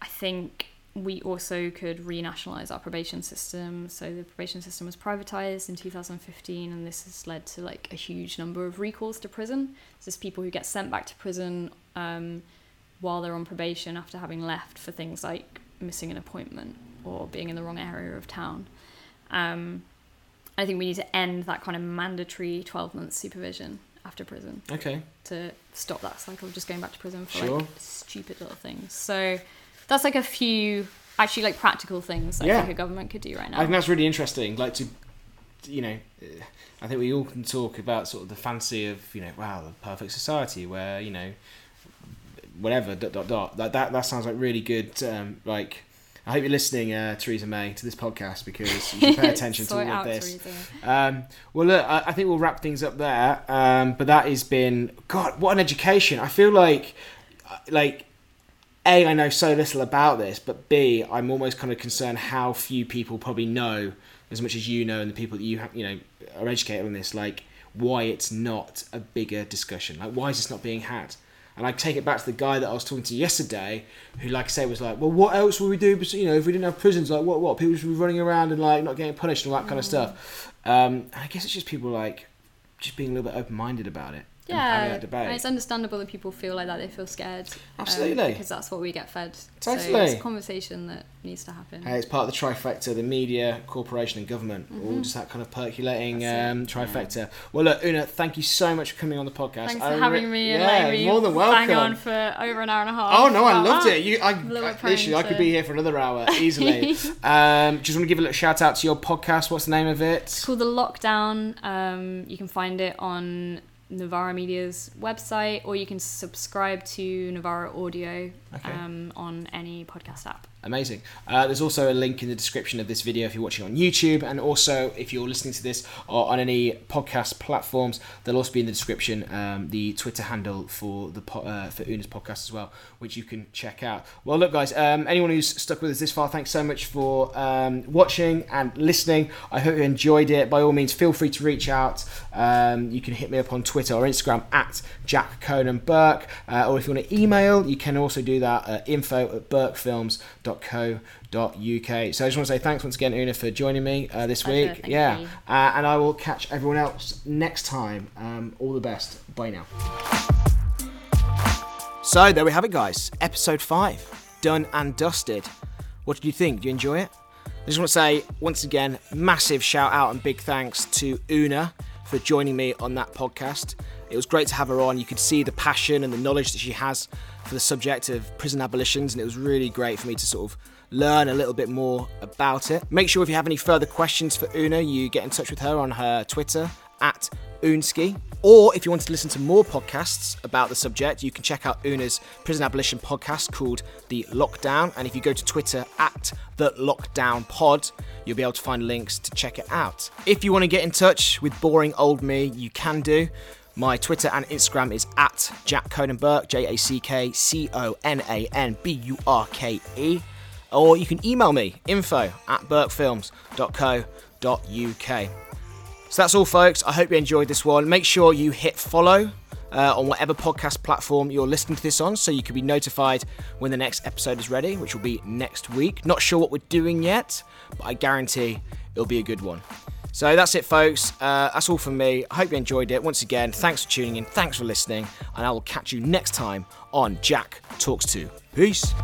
I think we also could renationalise our probation system. So the probation system was privatised in 2015, and this has led to, like, a huge number of recalls to prison. So it's people who get sent back to prison while they're on probation after having left for things like missing an appointment or being in the wrong area of town. I think we need to end that kind of mandatory 12-month supervision after prison. Okay. To stop that cycle of just going back to prison for like stupid little things. So that's like a few actually like practical things I think a government could do right now. I think that's really interesting. Like to, you know, I think we all can talk about sort of the fancy of, you know, wow, the perfect society where, you know, whatever, ... That sounds like really good. Like, I hope you're listening, Theresa May, to this podcast, because you should pay attention to all of this. Well, look, I think we'll wrap things up there. But that has been, God, what an education. I feel like, A, I know so little about this, but B, I'm almost kind of concerned how few people probably know as much as you know, and the people that you have, you know, are educated on this, like why it's not a bigger discussion. Like, why is this not being had? And I take it back to the guy that I was talking to yesterday, who, like I say, was like, well, what else would we do? You know, if we didn't have prisons, like what? People should be running around and like not getting punished and all that kind of stuff. I guess it's just people like just being a little bit open-minded about it. Yeah, and debate. It's understandable that people feel like that. They feel scared. Absolutely. Because that's what we get fed. Totally. So it's a conversation that needs to happen. Hey, it's part of the trifecta, the media, corporation and government, all just that kind of percolating trifecta. Yeah. Well, look, Una, thank you so much for coming on the podcast. Thanks for having me. Yeah, and more than welcome. Hang on for over an hour and a half. Oh, no, I loved it. I could be here for another hour easily. Just want to give a little shout out to your podcast. What's the name of it? It's called The Lockdown. You can find it on Novara Media's website, or you can subscribe to Novara Audio on any podcast app. Amazing. There's also a link in the description of this video if you're watching on YouTube, and also if you're listening to this or on any podcast platforms, there'll also be in the description the Twitter handle for Una's podcast as well, which you can check out. Well, look, guys, anyone who's stuck with us this far, thanks so much for watching and listening. I hope you enjoyed it. By all means, feel free to reach out. You can hit me up on Twitter or Instagram at Jack Conan Burke, or if you want to email, you can also do that at info@burkefilms.co.uk. So I just want to say thanks once again, Una, for joining me this week. Yeah, and I will catch everyone else next time. All the best. Bye now. So there we have it, guys. Episode 5, done and dusted. What did you think? Do you enjoy it? I just want to say once again, massive shout out and big thanks to Una for joining me on that podcast. It was great to have her on. You could see the passion and the knowledge that she has for the subject of prison abolitions, and it was really great for me to sort of learn a little bit more about it. Make sure if you have any further questions for Una, you get in touch with her on her Twitter at Unski. Or if you want to listen to more podcasts about the subject, you can check out Una's prison abolition podcast called The Lockdown. And if you go to Twitter at The Lockdown Pod, you'll be able to find links to check it out. If you want to get in touch with boring old me, you can do. My Twitter and Instagram is at Jack Conan Burke, JackConanBurke. Or you can email me, info@burkefilms.co.uk. So that's all, folks. I hope you enjoyed this one. Make sure you hit follow on whatever podcast platform you're listening to this on, so you can be notified when the next episode is ready, which will be next week. Not sure what we're doing yet, but I guarantee it'll be a good one. So that's it, folks. That's all from me. I hope you enjoyed it. Once again, thanks for tuning in. Thanks for listening. And I will catch you next time on Jack Talks To. Peace.